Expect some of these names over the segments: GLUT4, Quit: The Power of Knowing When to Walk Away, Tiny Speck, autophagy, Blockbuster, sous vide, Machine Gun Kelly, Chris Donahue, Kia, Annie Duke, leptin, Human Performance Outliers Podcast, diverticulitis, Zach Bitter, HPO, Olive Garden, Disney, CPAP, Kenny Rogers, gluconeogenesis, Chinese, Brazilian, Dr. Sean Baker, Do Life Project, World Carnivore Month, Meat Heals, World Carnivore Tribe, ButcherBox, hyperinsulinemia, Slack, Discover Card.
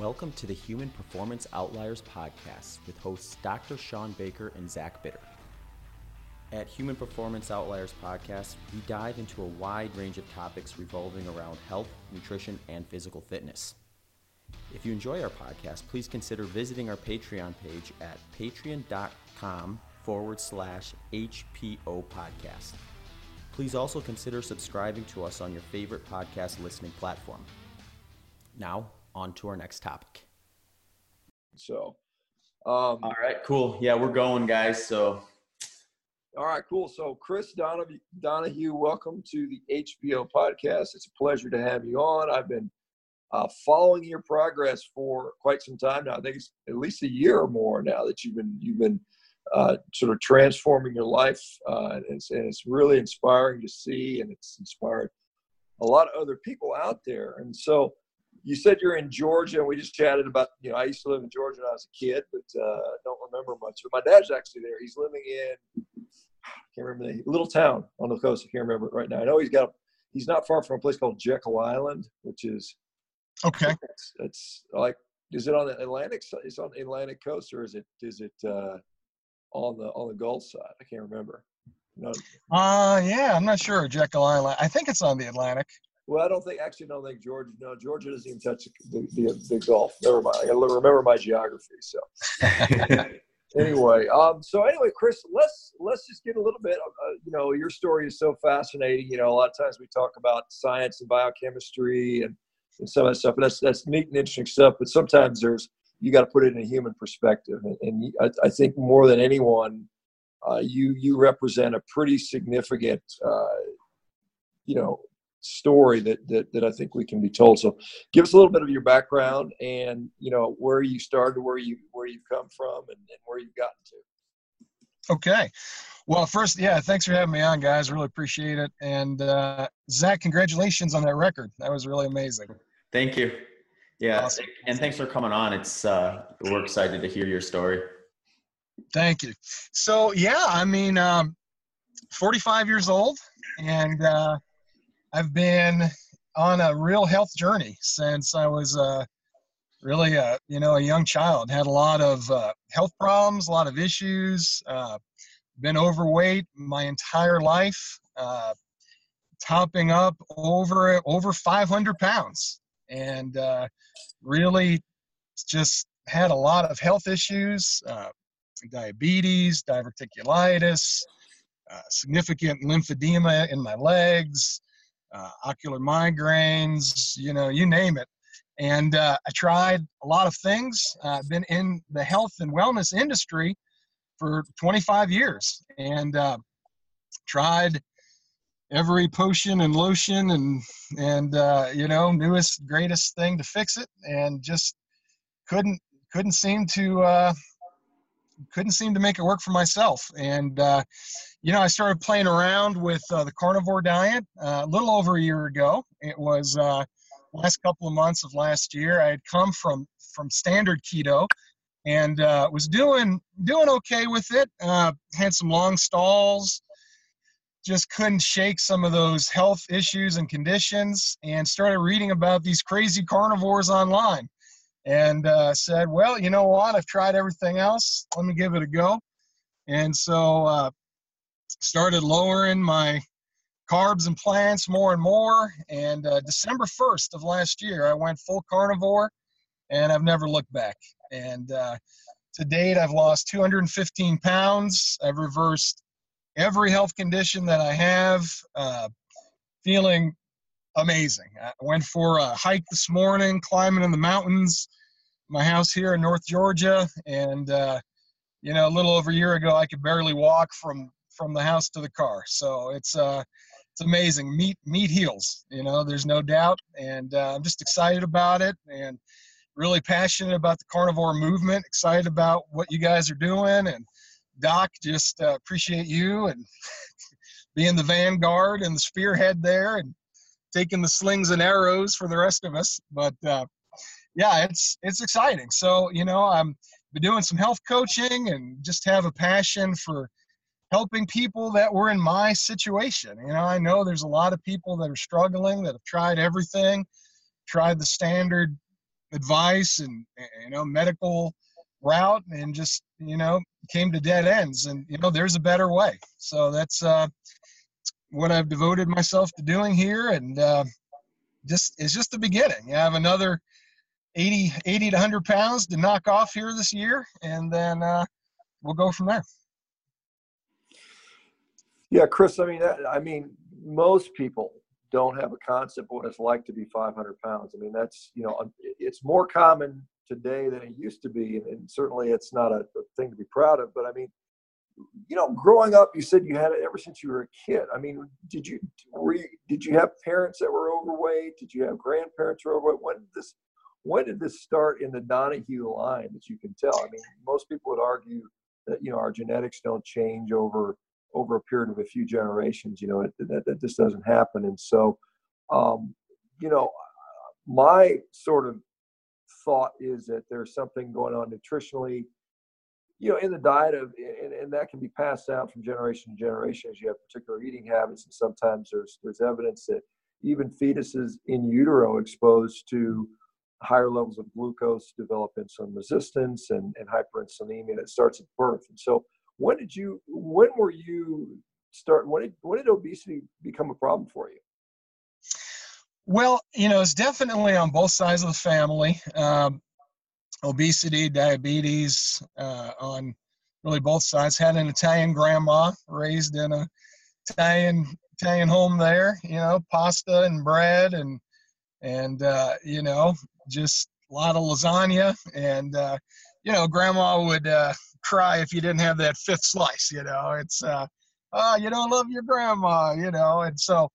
Welcome to the Human Performance Outliers Podcast with hosts Dr. Sean Baker and Zach Bitter. At Human Performance Outliers Podcast, we dive into a wide range of topics revolving around health, nutrition, and physical fitness. If you enjoy our podcast, please consider visiting our Patreon page at patreon.com/HPO podcast. Please also consider subscribing to us on your favorite podcast listening platform. Now, on to our next topic. So, all right, cool. Yeah, we're going, guys. So, all right, cool. So, Chris Donahue, welcome to the HPO podcast. It's a pleasure to have you on. I've been following your progress for quite some time now. I think it's at least a year or more now that you've been sort of transforming your life, and it's really inspiring to see, and it's inspired a lot of other people out there. And so, you said you're in Georgia, and we just chatted about, you know, I used to live in Georgia when I was a kid, but don't remember much. But my dad's actually there. He's living in, I can't remember the little town on the coast. I can't remember it right now. I know he's not far from a place called Jekyll Island, which is okay. It's like, is it on the Atlantic? It's on the Atlantic coast, or is it on the Gulf side? I can't remember. No. Yeah, I'm not sure. Jekyll Island. I think it's on the Atlantic. Well, I don't think Georgia. No, Georgia doesn't even touch the Gulf. Never mind. I got to remember my geography. So, anyway, Chris, let's just get a little bit. Your story is so fascinating. You know, a lot of times we talk about science and biochemistry and some of that stuff, and that's neat and interesting stuff. But sometimes you got to put it in a human perspective, and I think more than anyone, you represent a pretty significant, story that I think we can be told. So give us a little bit of your background and, you know, where you started, where you've come from and where you've gotten to. Okay. Well, first, yeah, thanks for having me on, guys. Really appreciate it. And Zach, congratulations on that record. That was really amazing. Thank you. Yeah. Awesome. And thanks for coming on. It's we're excited to hear your story. Thank you. So yeah, I mean, 45 years old, and I've been on a real health journey since I was a young child. Had a lot of health problems, a lot of issues, been overweight my entire life, topping up over 500 pounds, and really just had a lot of health issues, diabetes, diverticulitis, significant lymphedema in my legs, ocular migraines, you know, you name it. And I tried a lot of things. I've been in the health and wellness industry for 25 years and tried every potion and lotion and newest, greatest thing to fix it, and just couldn't seem to make it work for myself. And, I started playing around with the carnivore diet a little over a year ago. It was last couple of months of last year. I had come from standard keto and was doing okay with it. Had some long stalls, just couldn't shake some of those health issues and conditions, and started reading about these crazy carnivores online. And said, well, you know what? I've tried everything else. Let me give it a go. And so started lowering my carbs and plants more and more. And December 1st of last year, I went full carnivore, and I've never looked back. And to date, I've lost 215 pounds. I've reversed every health condition that I have, feeling amazing. I went for a hike this morning, climbing in the mountains, my house here in North Georgia. And, a little over a year ago, I could barely walk from the house to the car. So it's amazing. Meat heals, there's no doubt. And I'm just excited about it and really passionate about the carnivore movement, excited about what you guys are doing. And Doc, just appreciate you and being the vanguard and the spearhead there and taking the slings and arrows for the rest of us. But it's exciting. So, I'm been doing some health coaching and just have a passion for helping people that were in my situation. I know there's a lot of people that are struggling, that have tried everything, tried the standard advice and, medical route, and just, came to dead ends, and, there's a better way. So that's what I've devoted myself to doing here. And it's just the beginning. I have another 80 to 100 pounds to knock off here this year. And then we'll go from there. Yeah, Chris, most people don't have a concept of what it's like to be 500 pounds. That's, it's more common today than it used to be. And certainly it's not a thing to be proud of, but growing up, you said you had it ever since you were a kid. Did you have parents that were overweight? Did you have grandparents who were overweight? When did this start in the Donahue line that you can tell? Most people would argue that, our genetics don't change over a period of a few generations, that this doesn't happen. And so, my sort of thought is that there's something going on nutritionally, in the diet and that can be passed down from generation to generation as you have particular eating habits. And sometimes there's evidence that even fetuses in utero exposed to higher levels of glucose develop insulin resistance and hyperinsulinemia. It starts at birth. And so when did obesity become a problem for you? Well, it's definitely on both sides of the family. Obesity, diabetes, on really both sides. Had an Italian grandma, raised in an Italian home there, pasta and bread and just a lot of lasagna, and grandma would cry if you didn't have that fifth slice. It's you don't love your grandma, and so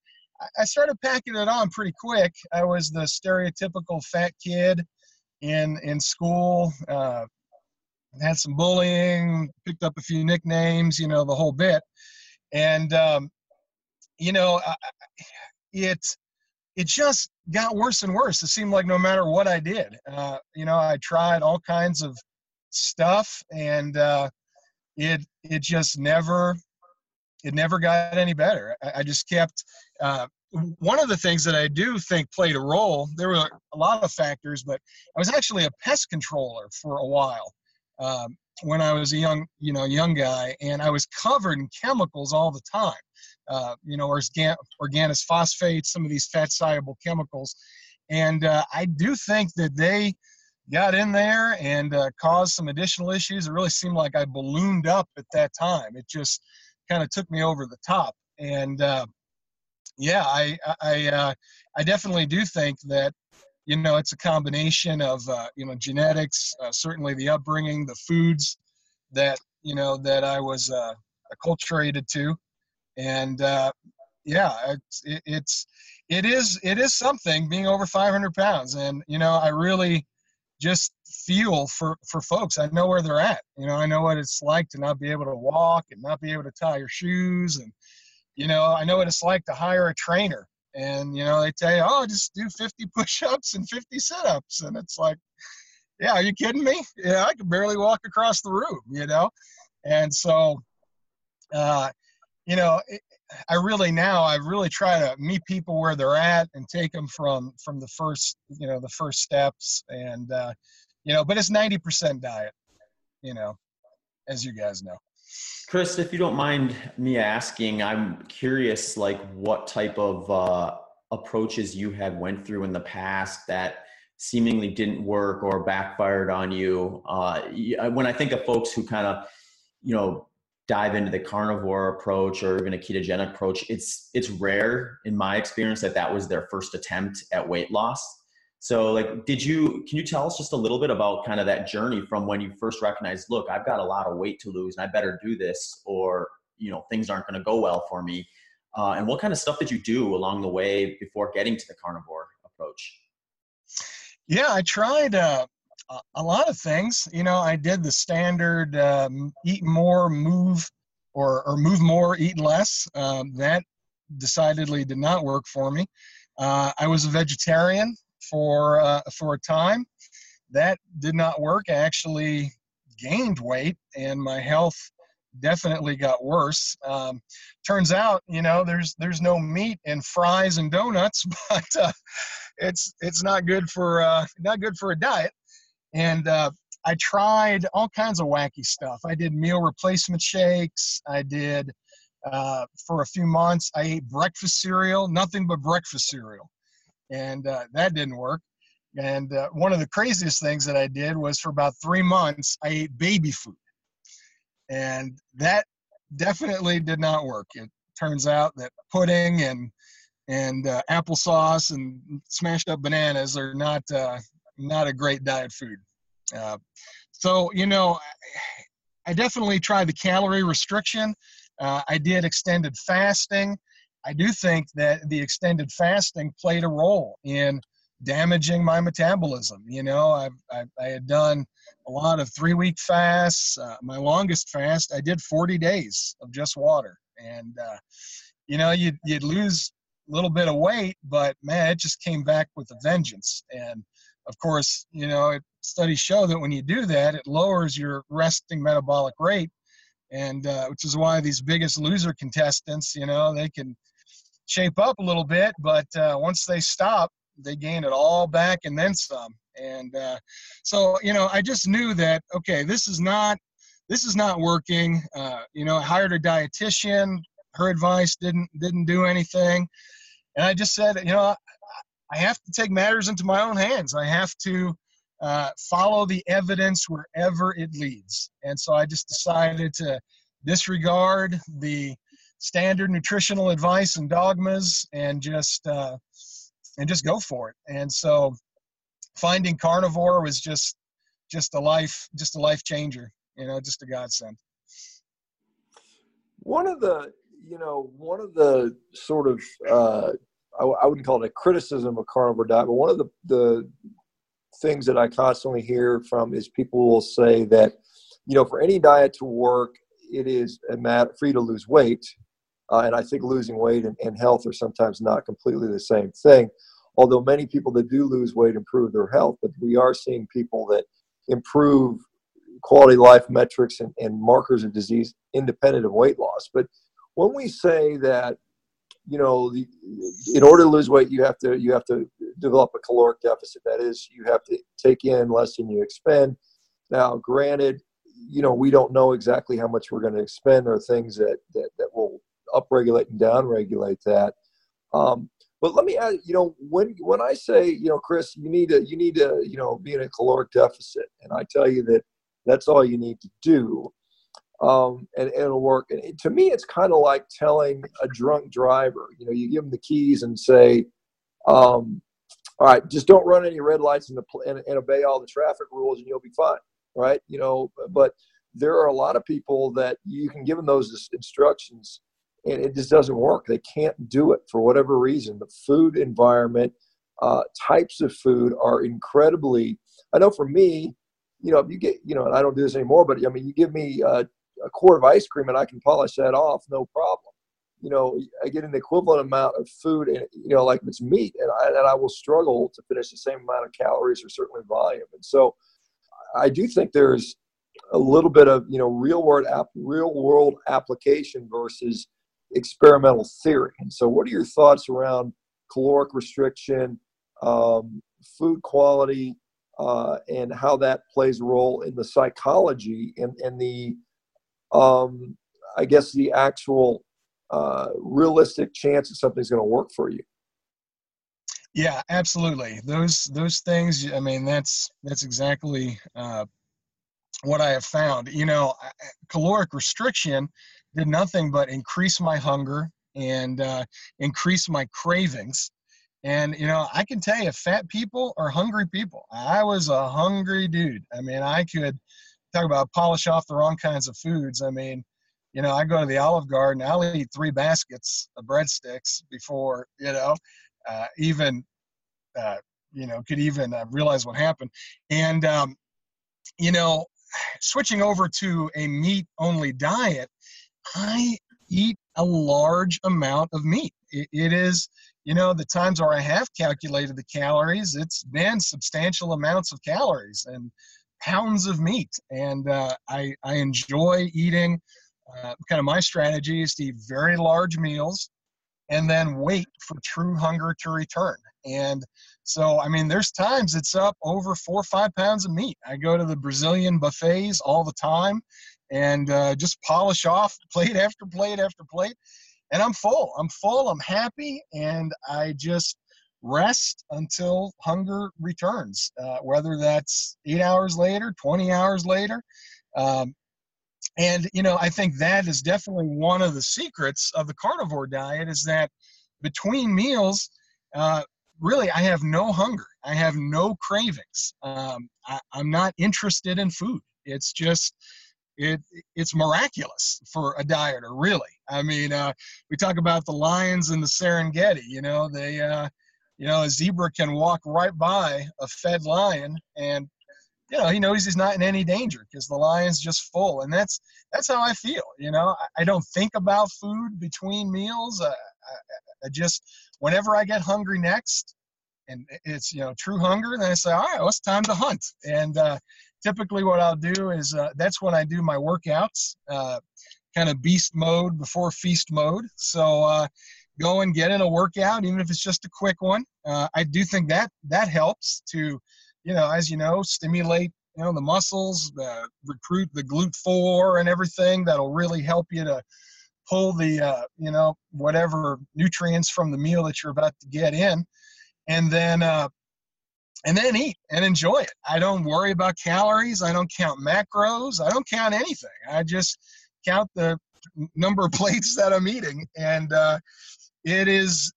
I started packing it on pretty quick. I was the stereotypical fat kid in school, had some bullying, picked up a few nicknames, the whole bit. And it just got worse and worse. It seemed like no matter what I did, I tried all kinds of stuff, and it just never got any better. I just kept. One of the things that I do think played a role. There were a lot of factors, but I was actually a pest controller for a while when I was a young guy, and I was covered in chemicals all the time. Organous phosphates, some of these fat-soluble chemicals. And I do think that they got in there and caused some additional issues. It really seemed like I ballooned up at that time. It just kind of took me over the top. And I definitely do think that, it's a combination of, genetics, certainly the upbringing, the foods that, that I was acculturated to. And, it is something being over 500 pounds. And, I really just feel for folks. I know where they're at. I know what it's like to not be able to walk and not be able to tie your shoes. And, I know what it's like to hire a trainer and, they tell you, oh, just do 50 push-ups and 50 sit-ups. And it's like, yeah, are you kidding me? Yeah. I could barely walk across the room, And so, I really try to meet people where they're at and take them from the first steps. And, but it's 90% diet, as you guys know. Chris, if you don't mind me asking, I'm curious, what type of approaches you had went through in the past that seemingly didn't work or backfired on you. When I think of folks who kind of, dive into the carnivore approach or even a ketogenic approach, it's rare in my experience that was their first attempt at weight loss. So can you tell us just a little bit about kind of that journey from when you first recognized, look, I've got a lot of weight to lose and I better do this or, things aren't going to go well for me. And what kind of stuff did you do along the way before getting to the carnivore approach? Yeah, I tried, a lot of things, I did the standard eat more, move, or move more, eat less. That decidedly did not work for me. I was a vegetarian for a time. That did not work. I actually gained weight, and my health definitely got worse. Turns out, there's no meat in fries and donuts, but it's not good for a diet. And I tried all kinds of wacky stuff. I did meal replacement shakes. I did for a few months, I ate breakfast cereal, nothing but breakfast cereal, and that didn't work. And one of the craziest things that I did was for about 3 months, I ate baby food, and that definitely did not work. It turns out that pudding and applesauce and smashed up bananas are not a great diet food. So, you know, I definitely tried the calorie restriction. I did extended fasting. I do think that the extended fasting played a role in damaging my metabolism. You know, I had done a lot of 3-week fasts. My longest fast, I did 40 days of just water. And, you know, you'd lose a little bit of weight, but man, it just came back with a vengeance. And of course, you know, studies show that when you do that, it lowers your resting metabolic rate. And which is why these Biggest Loser contestants, you know, they can shape up a little bit, but once they stop, they gain it all back and then some. And so, you know, I just knew that, okay, this is not working. You know, I hired a dietitian. Her advice didn't do anything. And I just said, you know, I have to take matters into my own hands. I have to follow the evidence wherever it leads. And so I just decided to disregard the standard nutritional advice and dogmas and just go for it. And so finding carnivore was just a life changer, you know, just a godsend. One of the sort of, I wouldn't call it a criticism of carnivore diet, but one of the things that I constantly hear from is people will say that, you know, for any diet to work, it is a matter for you to lose weight. And I think losing weight and health are sometimes not completely the same thing. Although many people that do lose weight improve their health, but we are seeing people that improve quality of life metrics and markers of disease independent of weight loss. But when we say that, you know, in order to lose weight, you have to develop a caloric deficit. That is, you have to take in less than you expend. Now, granted, you know, we don't know exactly how much we're going to expend. There are things that will upregulate and downregulate that. But let me add, you know, when I say, you know, Chris, you need to, you know, be in a caloric deficit, and I tell you that that's all you need to do. And it'll work. And to me, it's kind of like telling a drunk driver, you know, you give them the keys and say, all right, just don't run any red lights and obey all the traffic rules and you'll be fine. Right. You know, but there are a lot of people that you can give them those instructions and it just doesn't work. They can't do it for whatever reason. The food environment, types of food are incredibly, I know for me, you know, if you get, you know, and I don't do this anymore, but I mean, you give me a quart of ice cream and I can polish that off, no problem. You know, I get an equivalent amount of food, and you know, like it's meat, and I will struggle to finish the same amount of calories or certainly volume. And so, I do think there's a little bit of, you know, real world application versus experimental theory. And so, what are your thoughts around caloric restriction, food quality, and how that plays a role in the psychology and the, I guess, the actual realistic chance that something's going to work for you? Yeah, absolutely. Those things, I mean, that's exactly what I have found. You know, caloric restriction did nothing but increase my hunger and increase my cravings. And, you know, I can tell you, fat people are hungry people. I was a hungry dude. I mean, I could talk about polish off the wrong kinds of foods. I mean, you know, I go to the Olive Garden, I'll eat 3 baskets of breadsticks before, you know, realize what happened. And, you know, switching over to a meat-only diet, I eat a large amount of meat. It is... You know, the times where I have calculated the calories, it's been substantial amounts of calories and pounds of meat. And I enjoy eating, kind of my strategy is to eat very large meals and then wait for true hunger to return. And So, I mean, there's times it's up over 4 or 5 pounds of meat. I go to the Brazilian buffets all the time and just polish off plate after plate after plate. And I'm full. I'm full. I'm happy. And I just rest until hunger returns, whether that's 8 hours later, 20 hours later. And, you know, I think that is definitely one of the secrets of the carnivore diet is that between meals, really, I have no hunger. I have no cravings. I'm not interested in food. It's just, it's miraculous for a dieter, really. I mean, we talk about the lions in the Serengeti, you know, they, you know, a zebra can walk right by a fed lion and, you know, he knows he's not in any danger because the lion's just full. And that's how I feel. You know, I don't think about food between meals. I just, whenever I get hungry next, and it's, you know, true hunger, then I say, all right, well, it's time to hunt. And typically what I'll do is that's when I do my workouts, kind of beast mode before feast mode. So go and get in a workout, even if it's just a quick one. I do think that helps to, you know, as you know, stimulate, you know, the muscles, recruit the GLUT4 and everything. That'll really help you to pull the, you know, whatever nutrients from the meal that you're about to get in, and then eat and enjoy it. I don't worry about calories. I don't count macros. I don't count anything. I just count the number of plates that I'm eating. And it is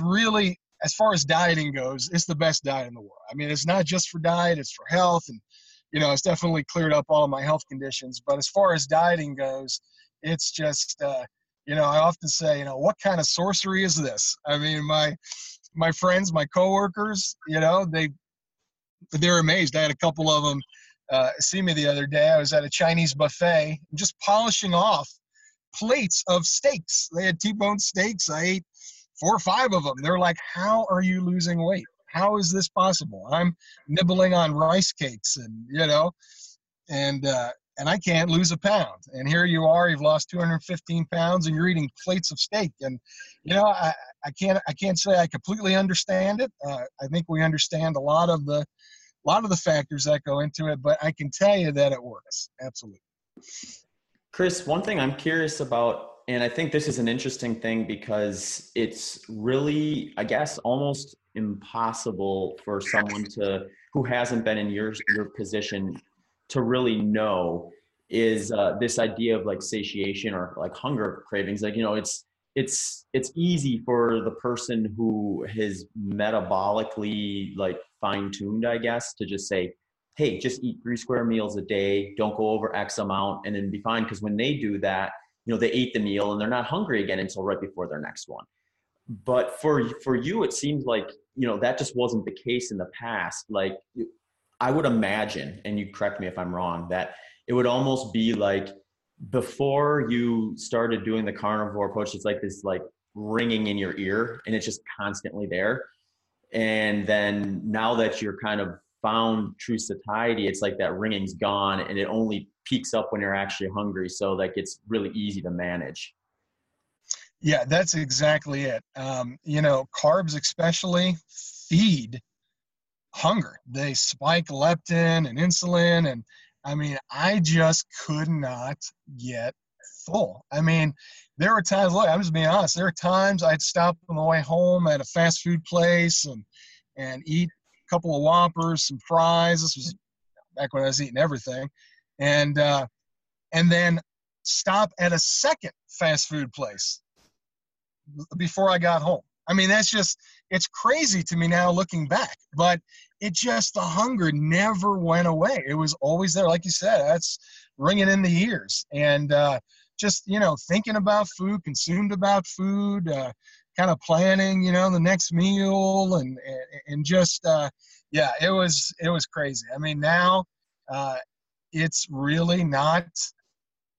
really, as far as dieting goes, it's the best diet in the world. I mean, it's not just for diet, it's for health. And, you know, it's definitely cleared up all of my health conditions. But as far as dieting goes, it's just, you know, I often say, you know, what kind of sorcery is this? I mean, my friends, my coworkers, you know, they're amazed. I had a couple of them see me the other day. I was at a Chinese buffet, just polishing off plates of steaks. They had T-bone steaks. I ate 4 or 5 of them. They're like, how are you losing weight? How is this possible? I'm nibbling on rice cakes and, you know, and I can't lose a pound. And here you are, you've lost 215 pounds and you're eating plates of steak. And, you know, I can't say I completely understand it. I think we understand a lot of the factors that go into it, but I can tell you that it works. Absolutely. Chris, one thing I'm curious about, and I think this is an interesting thing because it's really, I guess, almost impossible for someone who hasn't been in your position to really know is this idea of like satiation or like hunger cravings. Like, you know, it's easy for the person who is metabolically like fine-tuned, I guess, to just say, hey, just eat 3 square meals a day, don't go over X amount and then be fine. Because when they do that, you know, they ate the meal and they're not hungry again until right before their next one. But for you, it seems like, you know, that just wasn't the case in the past. Like, I would imagine, and you correct me if I'm wrong, that it would almost be like before you started doing the carnivore approach, it's like this like ringing in your ear and it's just constantly there. And then now that you're kind of found true satiety, it's like that ringing's gone and it only peaks up when you're actually hungry. So like, it's really easy to manage. Yeah, that's exactly it. You know, carbs especially feed hunger. They spike leptin and insulin. And I mean, I just could not get full. I mean, there were times, look, I'm just being honest. There were times I'd stop on the way home at a fast food place and eat a couple of Whoppers, some fries. This was back when I was eating everything. And then stop at a second fast food place before I got home. I mean, that's just, it's crazy to me now looking back, but it just, the hunger never went away. It was always there. Like you said, that's ringing in the ears and just, you know, thinking about food, consumed about food, kind of planning, you know, the next meal and just, yeah, it was crazy. I mean, now it's really not,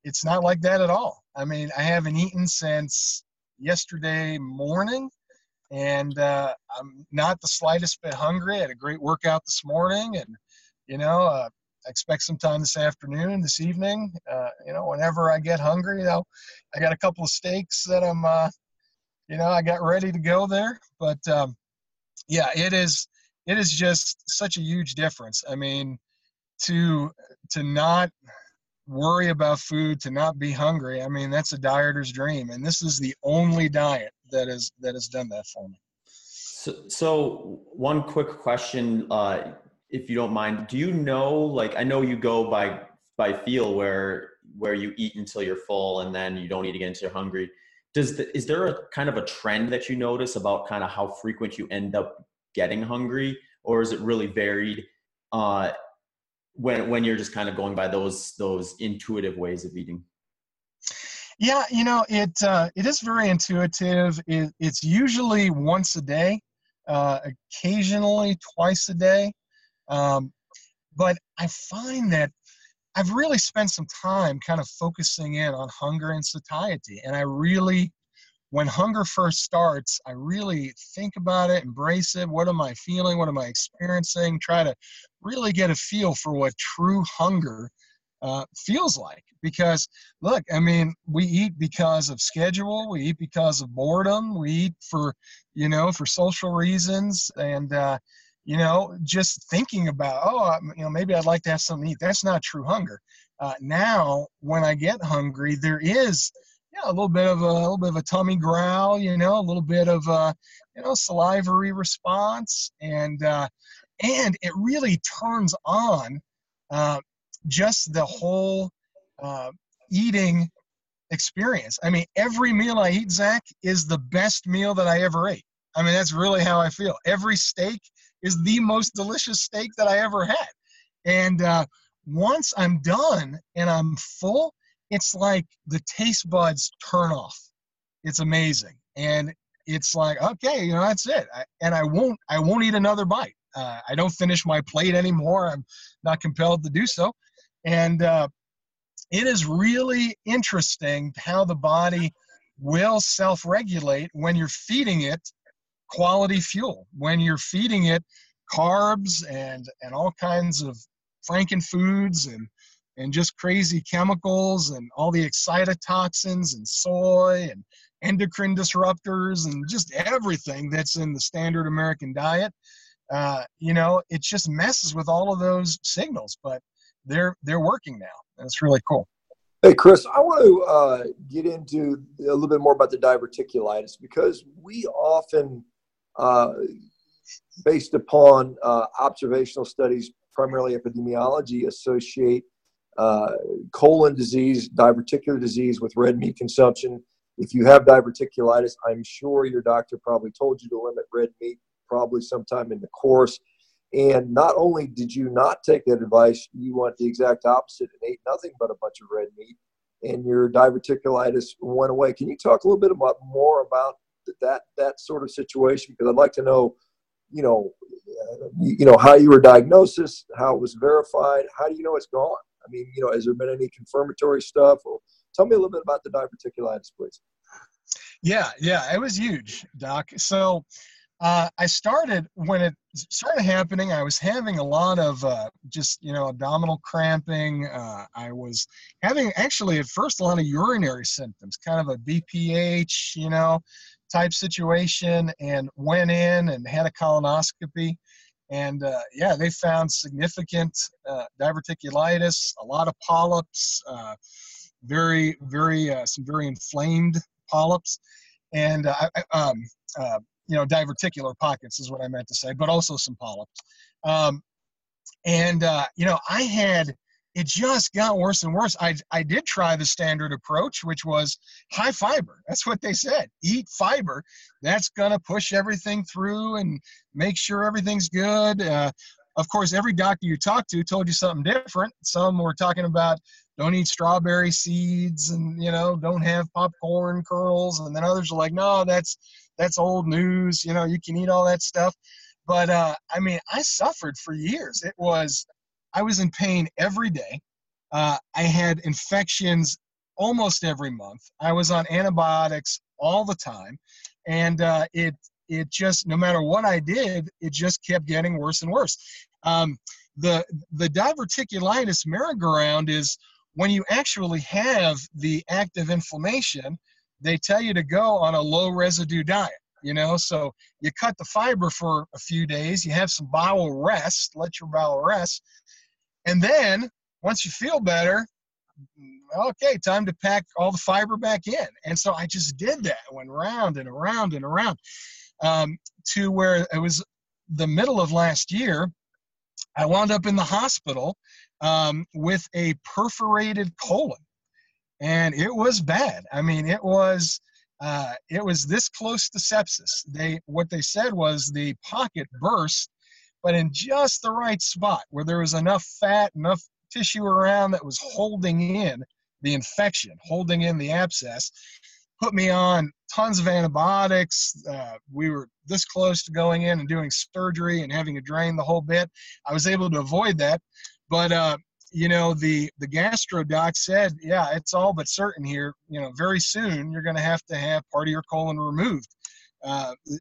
it's not like that at all. I mean, I haven't eaten since yesterday morning. And I'm not the slightest bit hungry. I had a great workout this morning. And, you know, I expect some time this afternoon, this evening. You know, whenever I get hungry, you know, I got a couple of steaks that I'm, you know, I got ready to go there. But, yeah, it is it is just such a huge difference. I mean, to not worry about food, to not be hungry, I mean, that's a dieter's dream. And this is the only diet that has done that for me. So one quick question, if you don't mind, do you know, like, I know you go by feel where you eat until you're full and then you don't eat again until you're hungry. Is there a kind of a trend that you notice about kind of how frequent you end up getting hungry, or is it really varied when you're just kind of going by those intuitive ways of eating? Yeah, you know, it is very intuitive. It's usually once a day, occasionally twice a day. But I find that I've really spent some time kind of focusing in on hunger and satiety. And I really, when hunger first starts, I really think about it, embrace it. What am I feeling? What am I experiencing? Try to really get a feel for what true hunger feels like. Because look, I mean, we eat because of schedule, we eat because of boredom, we eat for, you know, for social reasons. And, you know, just thinking about, oh, you know, maybe I'd like to have something to eat. That's not true hunger. Now, when I get hungry, there is, yeah, a little bit of a tummy growl, you know, a little bit of a, you know, salivary response, and it really turns on just the whole eating experience. I mean, every meal I eat, Zach, is the best meal that I ever ate. I mean, that's really how I feel. Every steak is the most delicious steak that I ever had. And once I'm done and I'm full, it's like the taste buds turn off. It's amazing. And it's like, okay, you know, that's it. I won't eat another bite. I don't finish my plate anymore. I'm not compelled to do so. And it is really interesting how the body will self-regulate when you're feeding it quality fuel, when you're feeding it carbs and all kinds of frankenfoods and just crazy chemicals and all the excitotoxins and soy and endocrine disruptors and just everything that's in the standard American diet. You know, it just messes with all of those signals, but they're working now, and it's really cool. Hey, Chris, I want to get into a little bit more about the diverticulitis, because we often based upon observational studies, primarily epidemiology, associate colon disease, diverticular disease with red meat consumption. If you have diverticulitis, I'm sure your doctor probably told you to limit red meat probably sometime in the course. And not only did you not take that advice, you went the exact opposite and ate nothing but a bunch of red meat, and your diverticulitis went away. Can you talk a little bit more about that sort of situation? Because I'd like to know, you know, how you were diagnosed, how it was verified. How do you know it's gone? I mean, you know, has there been any confirmatory stuff? Or tell me a little bit about the diverticulitis, please. Yeah, it was huge, Doc. So when it started happening, I was having a lot of just, you know, abdominal cramping. I was having actually at first a lot of urinary symptoms, kind of a BPH, you know, type situation, and went in and had a colonoscopy. And yeah, they found significant diverticulitis, a lot of polyps, some very inflamed polyps. And you know, diverticular pockets is what I meant to say, but also some polyps. You know, it just got worse and worse. I did try the standard approach, which was high fiber. That's what they said. Eat fiber. That's going to push everything through and make sure everything's good. Of course, every doctor you talked to told you something different. Some were talking about don't eat strawberry seeds and, you know, don't have popcorn kernels. And then others are like, no, that's old news. You know, you can eat all that stuff. But, I mean, I suffered for years. I was in pain every day. I had infections almost every month. I was on antibiotics all the time. And it just, no matter what I did, it just kept getting worse and worse. The diverticulitis merry-go-round is when you actually have the active inflammation, they tell you to go on a low residue diet. you know? So you cut the fiber for a few days, you have some bowel rest, let your bowel rest. And then once you feel better, okay, time to pack all the fiber back in. And so I just did that, went round and around and around to where it was the middle of last year. I wound up in the hospital with a perforated colon, and it was bad. I mean, it was this close to sepsis. What they said was the pocket burst, but in just the right spot where there was enough fat, enough tissue around that was holding in the infection, holding in the abscess. Put me on tons of antibiotics. We were this close to going in and doing surgery and having a drain the whole bit. I was able to avoid that. But, you know, the gastro doc said, yeah, it's all but certain here. You know, very soon you're going to have part of your colon removed.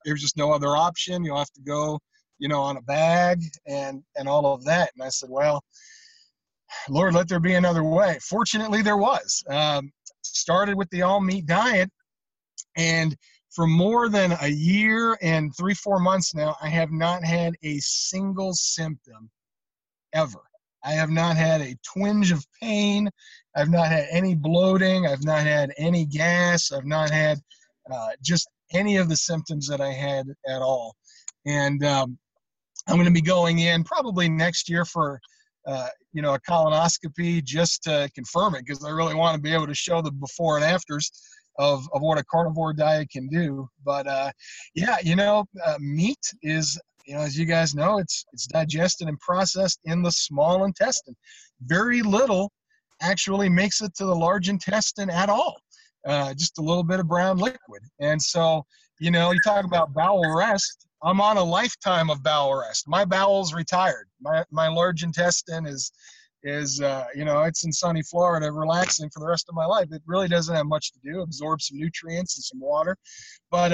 There's just no other option. You'll have to go, you know, on a bag and all of that. And I said, well, Lord, let there be another way. Fortunately, there was. Started with the all-meat diet, and for more than a year and 3-4 months now, I have not had a single symptom ever. I have not had a twinge of pain. I've not had any bloating. I've not had any gas. I've not had just any of the symptoms that I had at all. And I'm going to be going in probably next year for you know, a colonoscopy just to confirm it, because I really want to be able to show the before and afters of what a carnivore diet can do. But yeah, you know, meat is, you know, as you guys know, it's digested and processed in the small intestine. Very little actually makes it to the large intestine at all. Just a little bit of brown liquid. And so, you know, you talk about bowel rest. I'm on a lifetime of bowel rest. My bowel's retired. My large intestine is you know, it's in sunny Florida relaxing for the rest of my life. It really doesn't have much to do. Absorb some nutrients and some water. But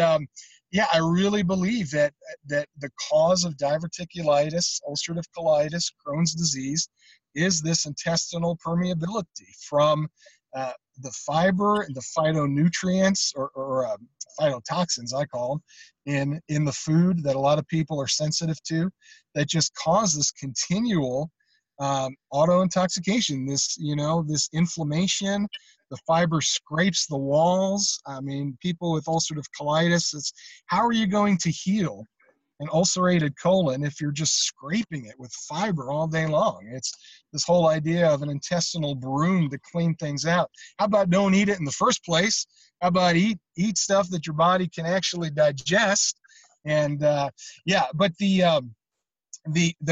yeah, I really believe that the cause of diverticulitis, ulcerative colitis, Crohn's disease is this intestinal permeability from the fiber and the phytonutrients or phytotoxins, I call them, in the food that a lot of people are sensitive to, that just cause this continual auto-intoxication, this, you know, this inflammation. The fiber scrapes the walls. I mean, people with ulcerative colitis, it's how are you going to heal an ulcerated colon if you're just scraping it with fiber all day long? It's this whole idea of an intestinal broom to clean things out. How about don't eat it in the first place? How about eat stuff that your body can actually digest? And yeah, but the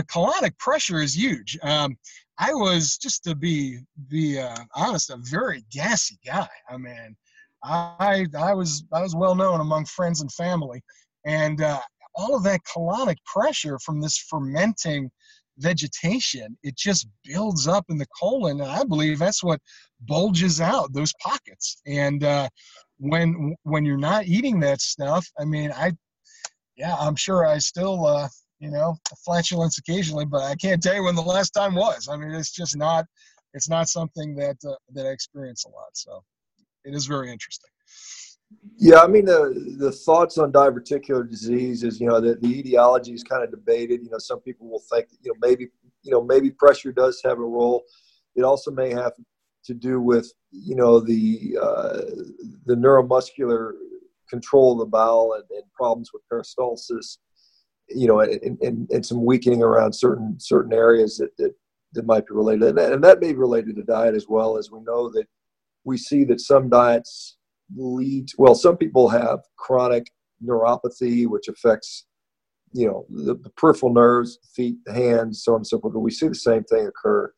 colonic pressure is huge. I was, just to be honest, a very gassy guy. I mean, I was well known among friends and family, and all of that colonic pressure from this fermenting vegetation, it just builds up in the colon. And I believe that's what bulges out those pockets. And when you're not eating that stuff, I mean, I'm sure I still, you know, flatulence occasionally, but I can't tell you when the last time was. I mean, it's just not, it's not something that I experience a lot. So it is very interesting. Yeah, I mean, the thoughts on diverticular disease is, you know, the etiology is kind of debated. You know, some people will think that, maybe pressure does have a role. It also may have to do with, you know, the neuromuscular control of the bowel and problems with peristalsis, you know, and some weakening around certain areas that might be related. And that may be related to diet as well, as we know that we see that some diets some people have chronic neuropathy, which affects, you know, the peripheral nerves, feet, hands, so on and so forth. But we see the same thing occur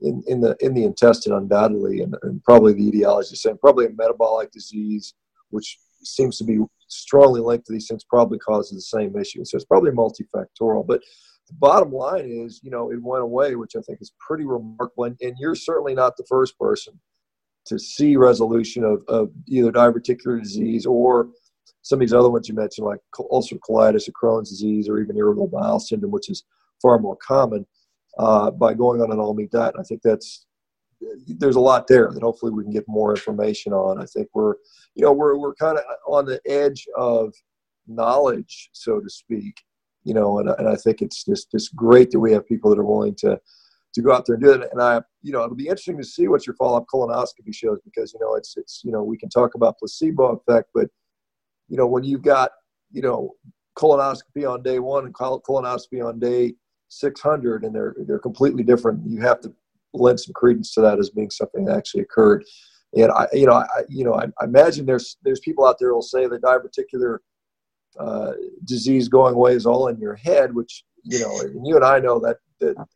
in the intestine, undoubtedly, and probably the etiology is the same. Probably a metabolic disease, which seems to be strongly linked to these things, probably causes the same issue. So it's probably multifactorial. But the bottom line is, you know, it went away, which I think is pretty remarkable. And you're certainly not the first person to see resolution of either diverticular disease or some of these other ones you mentioned, like ulcerative colitis or Crohn's disease, or even irritable bowel syndrome, which is far more common, by going on an all-meat diet. And I think there's a lot there that hopefully we can get more information on. I think we're kind of on the edge of knowledge, so to speak, you know, and I think it's just great that we have people that are willing to go out there and do it. And I, you know, it'll be interesting to see what your follow-up colonoscopy shows, because, you know, it's, you know, we can talk about placebo effect, but, you know, when you've got, you know, colonoscopy on day one and colonoscopy on day 600, and they're completely different, you have to lend some credence to that as being something that actually occurred. And I imagine there's people out there who'll say the diverticular disease going away is all in your head, which, you know, and you and I know that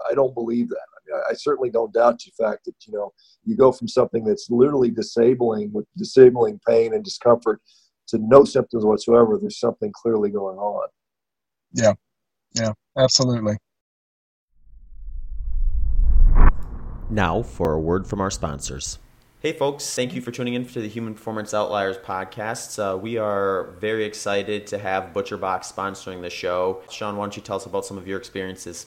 I don't believe that. I mean, I certainly don't doubt the fact that, you know, you go from something that's literally disabling, with disabling pain and discomfort, to no symptoms whatsoever. There's something clearly going on. Yeah. Yeah, absolutely. Now for a word from our sponsors. Hey folks, thank you for tuning in to the Human Performance Outliers podcast. We are very excited to have ButcherBox sponsoring the show. Sean, why don't you tell us about some of your experiences?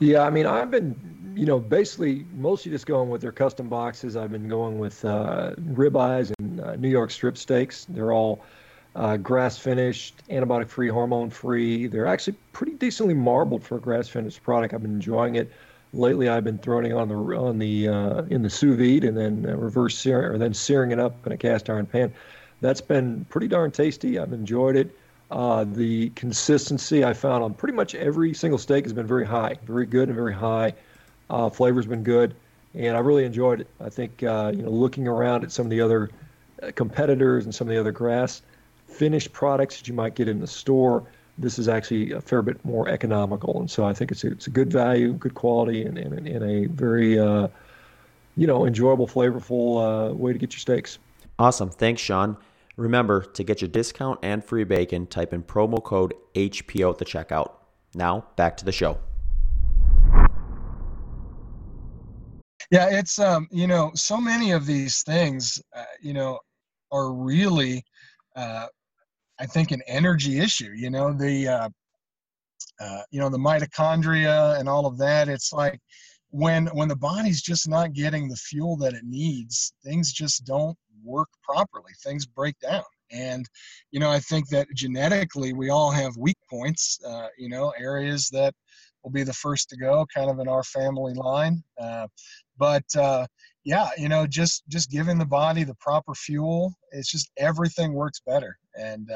Yeah, I mean, I've been, you know, basically mostly just going with their custom boxes. I've been going with ribeyes and New York strip steaks. They're all grass finished, antibiotic free, hormone free. They're actually pretty decently marbled for a grass finished product. I've been enjoying it. Lately, I've been throwing it in the sous vide, and then reverse searing, or then searing it up in a cast iron pan. That's been pretty darn tasty. I've enjoyed it. The consistency I found on pretty much every single steak has been very high, very good and very high. Flavor's been good, and I really enjoyed it. I think you know, looking around at some of the other competitors and some of the other grass finished products that you might get in the store, this is actually a fair bit more economical. And so I think it's a good value, good quality, and a very, you know, enjoyable, flavorful way to get your steaks. Awesome. Thanks, Sean. Remember, to get your discount and free bacon, type in promo code HPO at the checkout. Now, back to the show. Yeah, it's, you know, so many of these things, you know, are really, I think, an energy issue. You know, the mitochondria and all of that. It's like when the body's just not getting the fuel that it needs, things just don't work properly. Things break down. And, you know, I think that genetically we all have weak points, you know, areas that will be the first to go, kind of in our family line. But yeah, you know, just giving the body the proper fuel, it's just everything works better. And,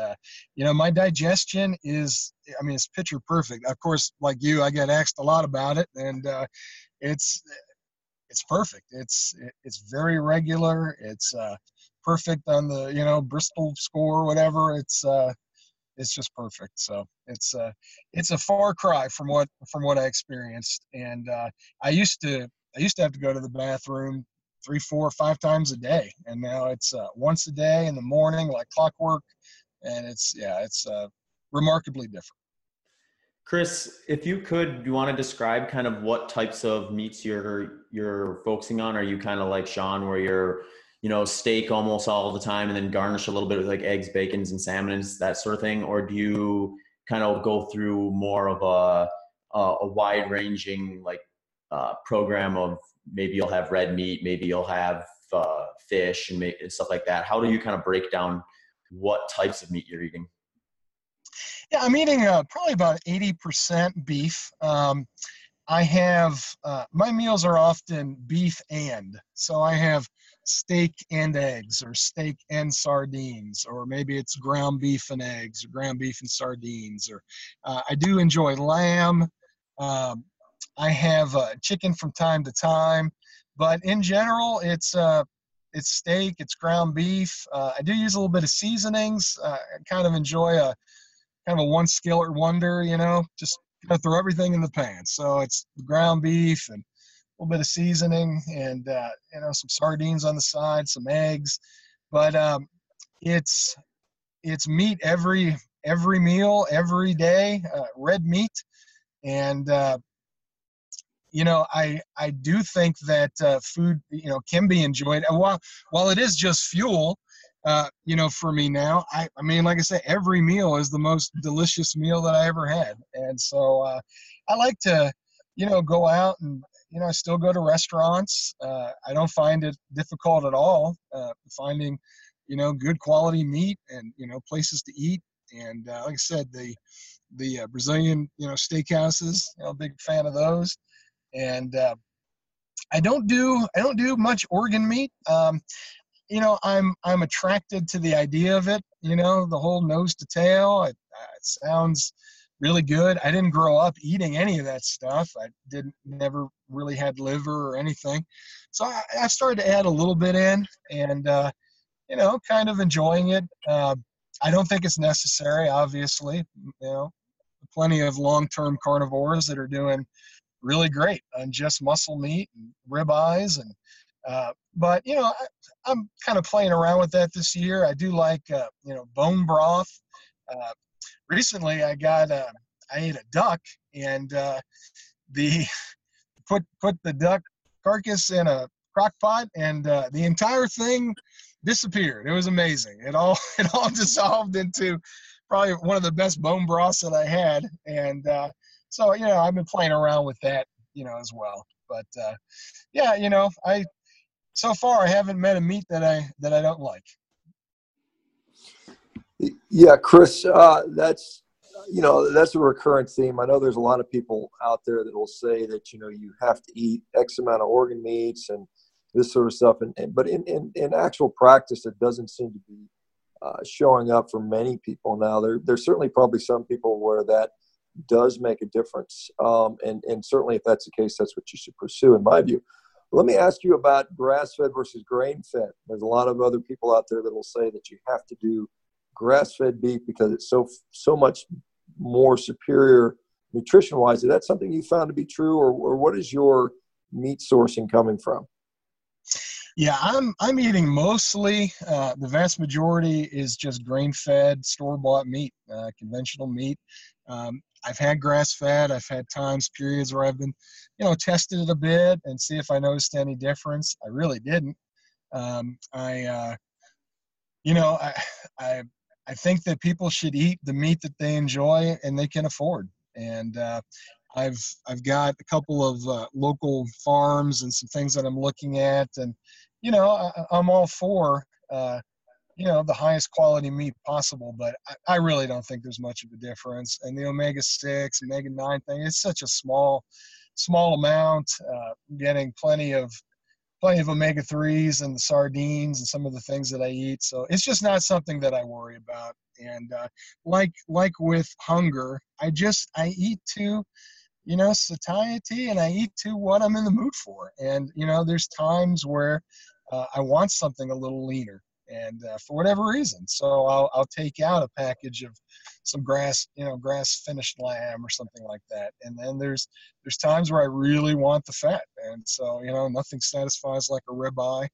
you know, my digestion is, I mean, it's picture perfect. Of course, like you, I get asked a lot about it, and it's perfect. It's very regular. It's perfect on the, you know, Bristol score or whatever. It's just perfect. So it's a far cry from what I experienced. And I used to have to go to the bathroom 3, 4, 5 times a day. And now it's once a day in the morning, like clockwork. And it's remarkably different. Chris, if you could, you want to describe kind of what types of meats you're focusing on? Are you kind of like Sean, where you're, you know, steak almost all the time and then garnish a little bit with like eggs, bacons, and salmons, that sort of thing? Or do you kind of go through more of a wide ranging, like, program of maybe you'll have red meat, maybe you'll have fish and stuff like that? How do you kind of break down what types of meat you're eating? Yeah, I'm eating probably about 80% beef. I have, my meals are often beef and, so I have steak and eggs, or steak and sardines, or maybe it's ground beef and eggs, or ground beef and sardines, or I do enjoy lamb. I have chicken from time to time, but in general, it's steak, it's ground beef. I do use a little bit of seasonings. I kind of enjoy a one skillet wonder, you know, just kind of throw everything in the pan. So it's ground beef and a little bit of seasoning, and you know, some sardines on the side, some eggs. But it's meat every meal, every day, red meat, and you know, I do think that food, you know, can be enjoyed. And while it is just fuel, you know, for me now, I mean, like I say, every meal is the most delicious meal that I ever had. And so I like to, you know, go out and, you know, I still go to restaurants. I don't find it difficult at all finding, you know, good quality meat and, you know, places to eat. And like I said, the Brazilian, steakhouses, big fan of those. And I don't do much organ meat. I'm attracted to the idea of it. The whole nose to tail. It sounds really good. I didn't grow up eating any of that stuff. I never really had liver or anything. So I started to add a little bit in, and kind of enjoying it. I don't think it's necessary, obviously. Plenty of long-term carnivores that are doing really great on just muscle meat and ribeyes, and but I'm kind of playing around with that this year. I do like bone broth. Recently, I got I ate a duck, and the put the duck carcass in a crock pot, and the entire thing disappeared. It was amazing. It all dissolved into probably one of the best bone broths that I had, and so, I've been playing around with that, as well. But, yeah, so far I haven't met a meat that I don't like. Yeah, Chris, that's, that's a recurrent theme. I know there's a lot of people out there that will say that, you have to eat X amount of organ meats and this sort of stuff. But in actual practice, it doesn't seem to be showing up for many people now. There's certainly probably some people where that does make a difference. And certainly if that's the case, that's what you should pursue, in my view. Let me ask you about grass-fed versus grain-fed. There's a lot of other people out there that will say that you have to do grass-fed beef because it's so much more superior nutrition-wise. Is that something you found to be true, or what is your meat sourcing coming from? Yeah, I'm eating mostly, the vast majority is just grain-fed, store-bought meat, conventional meat. I've had grass-fed. I've had periods where I've been, tested it a bit and see if I noticed any difference. I really didn't. I think that people should eat the meat that they enjoy and they can afford. And I've got a couple of local farms and some things that I'm looking at, and I'm all for the highest quality meat possible, but I really don't think there's much of a difference. And the omega-6, omega-9 thing, it's such a small amount, getting plenty of omega-3s and the sardines and some of the things that I eat. So it's just not something that I worry about. And like with hunger, I eat to, satiety, and I eat to what I'm in the mood for. And, there's times where I want something a little leaner, and for whatever reason. So I'll take out a package of some grass finished lamb or something like that. And then there's times where I really want the fat. And so, nothing satisfies like a ribeye.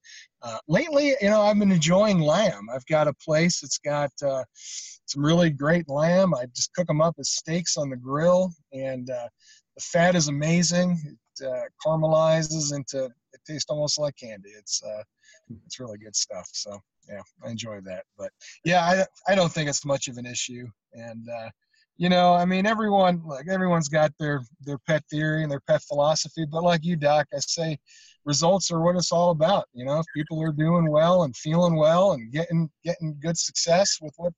Lately, I've been enjoying lamb. I've got a place that's got some really great lamb. I just cook them up as steaks on the grill, and the fat is amazing. It caramelizes it tastes almost like candy. It's really good stuff. So, yeah, I enjoy that. But, yeah, I don't think it's much of an issue. And, everyone's got their pet theory and their pet philosophy. But like you, Doc, I say results are what it's all about. If people are doing well and feeling well and getting good success with what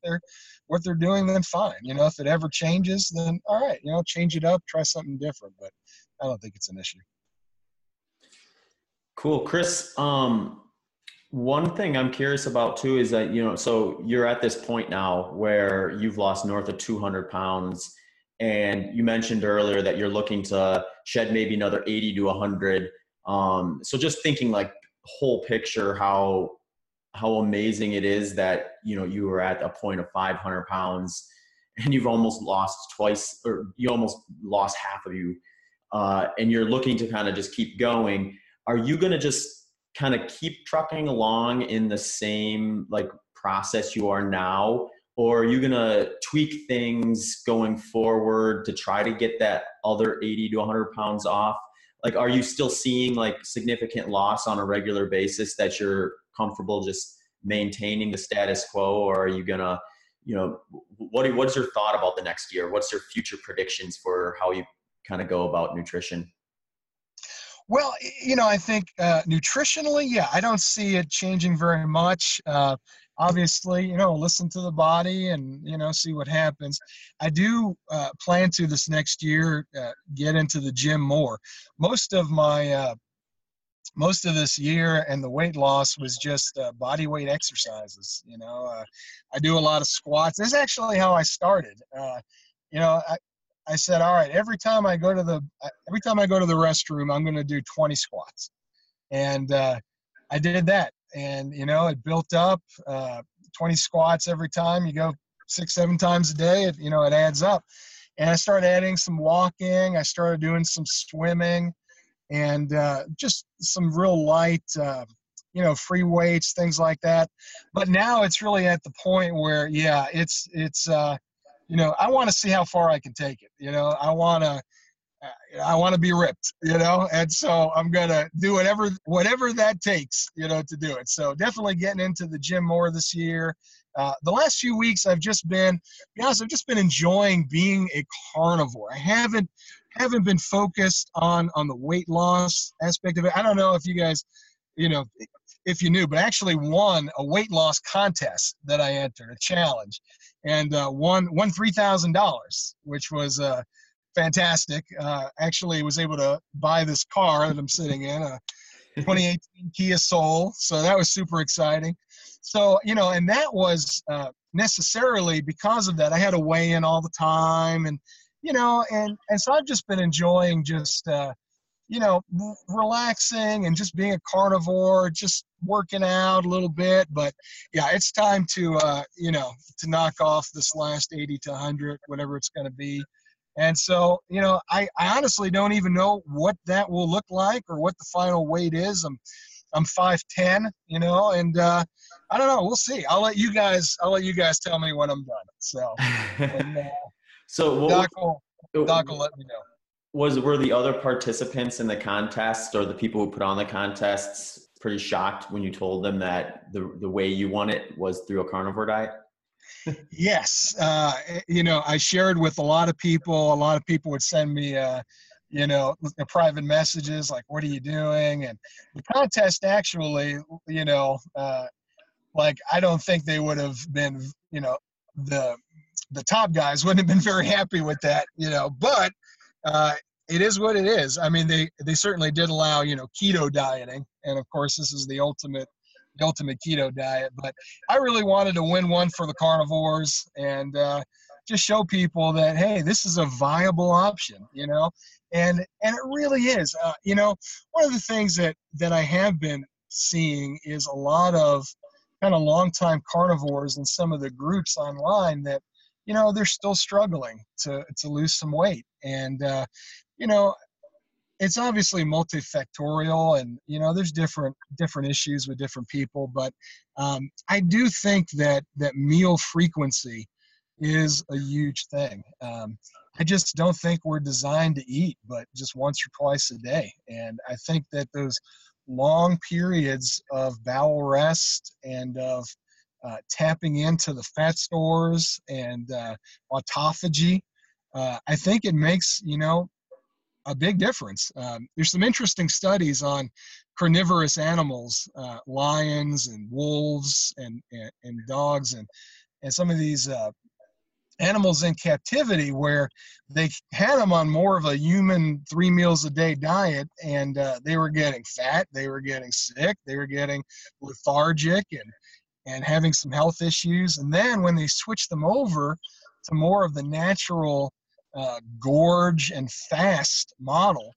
they're doing, then fine. If it ever changes, then all right, change it up, try something different. But I don't think it's an issue. Cool. Chris, one thing I'm curious about too is that, so you're at this point now where you've lost north of 200 pounds, and you mentioned earlier that you're looking to shed maybe another 80 to 100. So just thinking like whole picture, how amazing it is that, you were at a point of 500 pounds and you've almost lost twice, or you almost lost half of you, and you're looking to kind of just keep going. Are you going to just kind of keep trucking along in the same process you are now, or are you going to tweak things going forward to try to get that other 80 to 100 pounds off? Are you still seeing significant loss on a regular basis that you're comfortable just maintaining the status quo, or are you going to, what's your thought about the next year? What's your future predictions for how you kind of go about nutrition? Well, I think nutritionally, yeah, I don't see it changing very much. obviously, you know, listen to the body and, you know, see what happens. I do plan to this next year get into the gym more. Most of this year and the weight loss was just body weight exercises. You know, I do a lot of squats. This is actually how I started. You know, I said, all right, every time I go to the restroom, I'm going to do 20 squats. And I did that, and, you know, it built up 20 squats every time. You go 6-7 times a day, it, you know, it adds up. And I started adding some walking. I started doing some swimming and just some real light, you know, free weights, things like that. But now it's really at the point where, yeah, it's you know, I want to see how far I can take it. You know, I want to be ripped, you know, and so I'm going to do whatever that takes, you know, to do it. So definitely getting into the gym more this year. The last few weeks I've just been enjoying being a carnivore. I haven't been focused on the weight loss aspect of it. I don't know if you guys, you know, if you knew, but I actually won a weight loss contest that I entered, a challenge, and won $3,000, which was fantastic. Actually was able to buy this car that I'm sitting in, a 2018 Kia Soul. So that was super exciting. So, you know, and that was necessarily because of that. I had to weigh in all the time, and, you know, and so I've just been enjoying just, you know, relaxing and just being a carnivore, just working out a little bit. But yeah, it's time to, you know, to knock off this last 80 to 100, whatever it's going to be. And so, you know, I honestly don't even know what that will look like or what the final weight is. I'm 5'10", you know, and I don't know. We'll see. I'll let you guys tell me when I'm done. So, and, so Doc will let me know. Were the other participants in the contest or the people who put on the contests pretty shocked when you told them that the way you won it was through a carnivore diet? Yes. You know, I shared with a lot of people. A lot of people would send me, you know, private messages like, what are you doing? And the contest actually, you know, like, I don't think they would have been, you know, the top guys wouldn't have been very happy with that, you know, but it is what it is. I mean, they certainly did allow, you know, keto dieting. And of course, this is the ultimate keto diet, but I really wanted to win one for the carnivores and just show people that, hey, this is a viable option, you know, and it really is. You know, one of the things that I have been seeing is a lot of kind of longtime carnivores and some of the groups online that, you know, they're still struggling to lose some weight. And, you know, it's obviously multifactorial, and, you know, there's different issues with different people. But I do think that meal frequency is a huge thing. I just don't think we're designed to eat but just once or twice a day. And I think that those long periods of bowel rest and of tapping into the fat stores and autophagy, I think it makes, you know, a big difference. There's some interesting studies on carnivorous animals, lions and wolves and dogs and some of these animals in captivity, where they had them on more of a human 3 meals a day diet, and they were getting fat, they were getting sick, they were getting lethargic and having some health issues. And then when they switched them over to more of the natural gorge and fast model,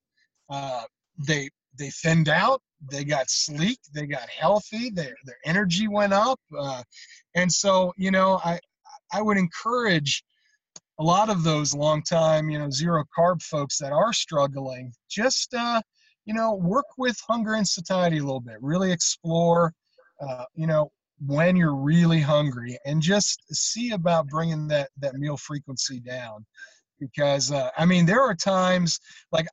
they thinned out, they got sleek, they got healthy, their energy went up. And so, you know, I would encourage a lot of those long time, you know, zero carb folks that are struggling, just, you know, work with hunger and satiety a little bit, really explore, you know, when you're really hungry, and just see about bringing that meal frequency down. Because, I mean, there are times, like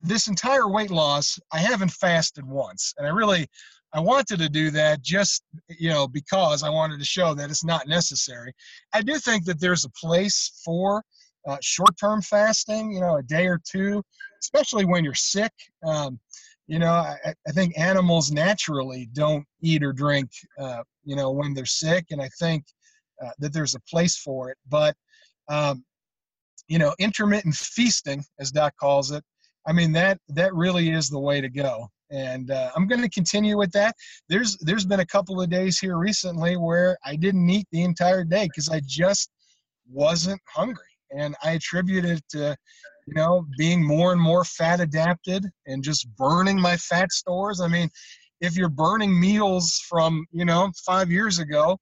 this entire weight loss, I haven't fasted once. And I wanted to do that just, you know, because I wanted to show that it's not necessary. I do think that there's a place for short-term fasting, you know, a day or two, especially when you're sick. you know, I think animals naturally don't eat or drink, you know, when they're sick. And I think that there's a place for it. But, you know, intermittent feasting, as Doc calls it, I mean, that really is the way to go. And I'm going to continue with that. There's been a couple of days here recently where I didn't eat the entire day because I just wasn't hungry. And I attribute it to, you know, being more and more fat adapted and just burning my fat stores. I mean, if you're burning meals from, you know, 5 years ago,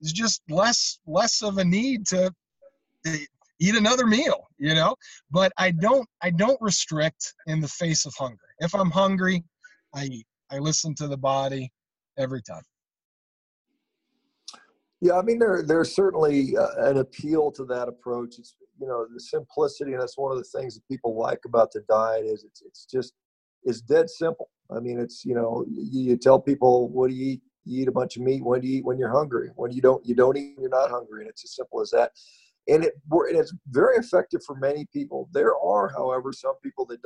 there's just less of a need to eat another meal, you know. But I don't restrict in the face of hunger. If I'm hungry, I eat. I listen to the body every time. Yeah, I mean, there's certainly an appeal to that approach. It's, you know, the simplicity, and that's one of the things that people like about the diet is it's dead simple. I mean, it's, you know, you tell people, what do you eat? You eat a bunch of meat. When do you eat? When you're hungry. When you don't eat, you're not hungry. And it's as simple as that. And it's very effective for many people. There are, however, some people that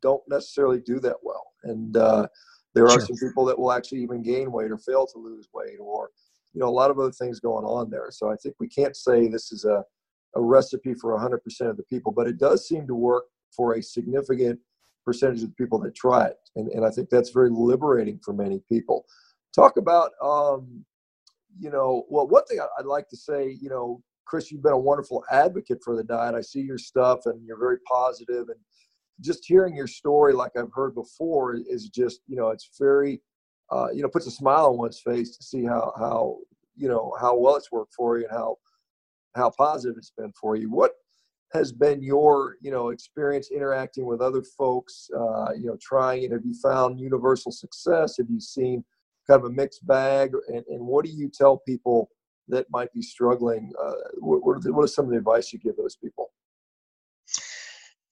don't necessarily do that well. And there are some people that will actually even gain weight or fail to lose weight, or, you know, a lot of other things going on there. So I think we can't say this is a recipe for 100% of the people, but it does seem to work for a significant percentage of the people that try it. And I think that's very liberating for many people. Talk about, you know, well, one thing I'd like to say, you know, Chris, you've been a wonderful advocate for the diet. I see your stuff and you're very positive, and just hearing your story, like I've heard before, is just, you know, it's very, you know, puts a smile on one's face to see how, you know, how well it's worked for you and how positive it's been for you. What has been your, you know, experience interacting with other folks, you know, trying it? Have you found universal success? Have you seen kind of a mixed bag? And what do you tell people that might be struggling? What is some of the advice you give those people?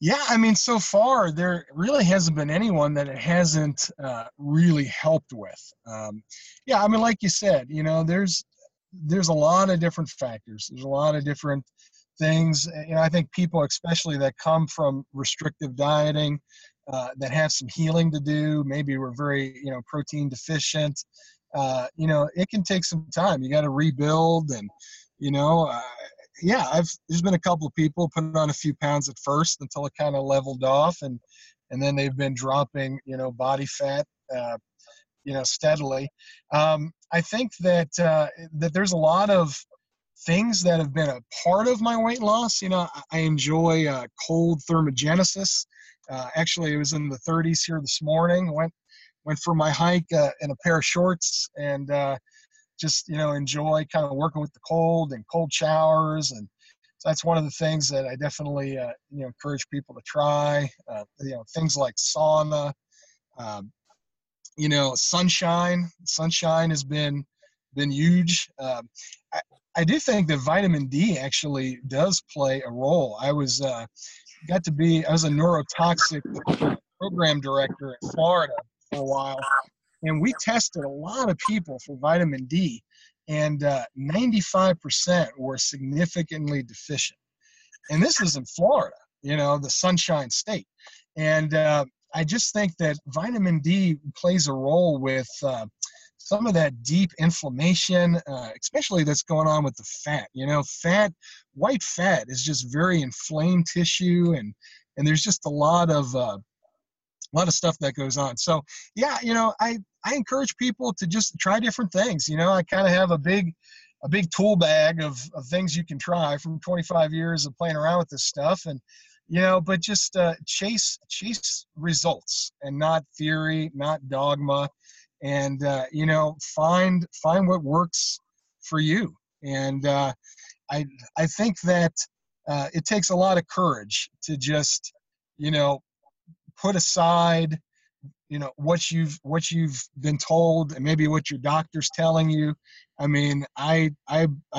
Yeah, I mean, so far there really hasn't been anyone that it hasn't really helped with. Yeah, I mean, like you said, you know, there's a lot of different factors. There's a lot of different things. You know, I think people, especially that come from restrictive dieting, that have some healing to do, maybe we're very, you know, protein deficient. You know, it can take some time. You got to rebuild, and, you know, yeah, there's been a couple of people putting on a few pounds at first until it kind of leveled off, and then they've been dropping, you know, body fat, you know, steadily. I think that that there's a lot of things that have been a part of my weight loss. You know, I enjoy cold thermogenesis. Actually, it was in the 30s here this morning. Went for my hike in a pair of shorts, and just, you know, enjoy kind of working with the cold and cold showers. And so that's one of the things that I definitely, you know, encourage people to try, you know, things like sauna, you know, sunshine. Sunshine has been huge. I do think that vitamin D actually does play a role. I was a neurotoxic program director in Florida for a while, and we tested a lot of people for vitamin D, and 95% were significantly deficient. And this is in Florida, you know, the Sunshine State. And I just think that vitamin D plays a role with some of that deep inflammation, especially that's going on with the fat. You know, white fat is just very inflamed tissue, and there's just a lot of stuff that goes on. So yeah, you know, I encourage people to just try different things. You know, I kind of have a big tool bag of things you can try from 25 years of playing around with this stuff. And, you know, but just chase results and not theory, not dogma, and, you know, find what works for you. And I think that it takes a lot of courage to just, you know, put aside, you know, what you've been told and maybe what your doctor's telling you. I mean, I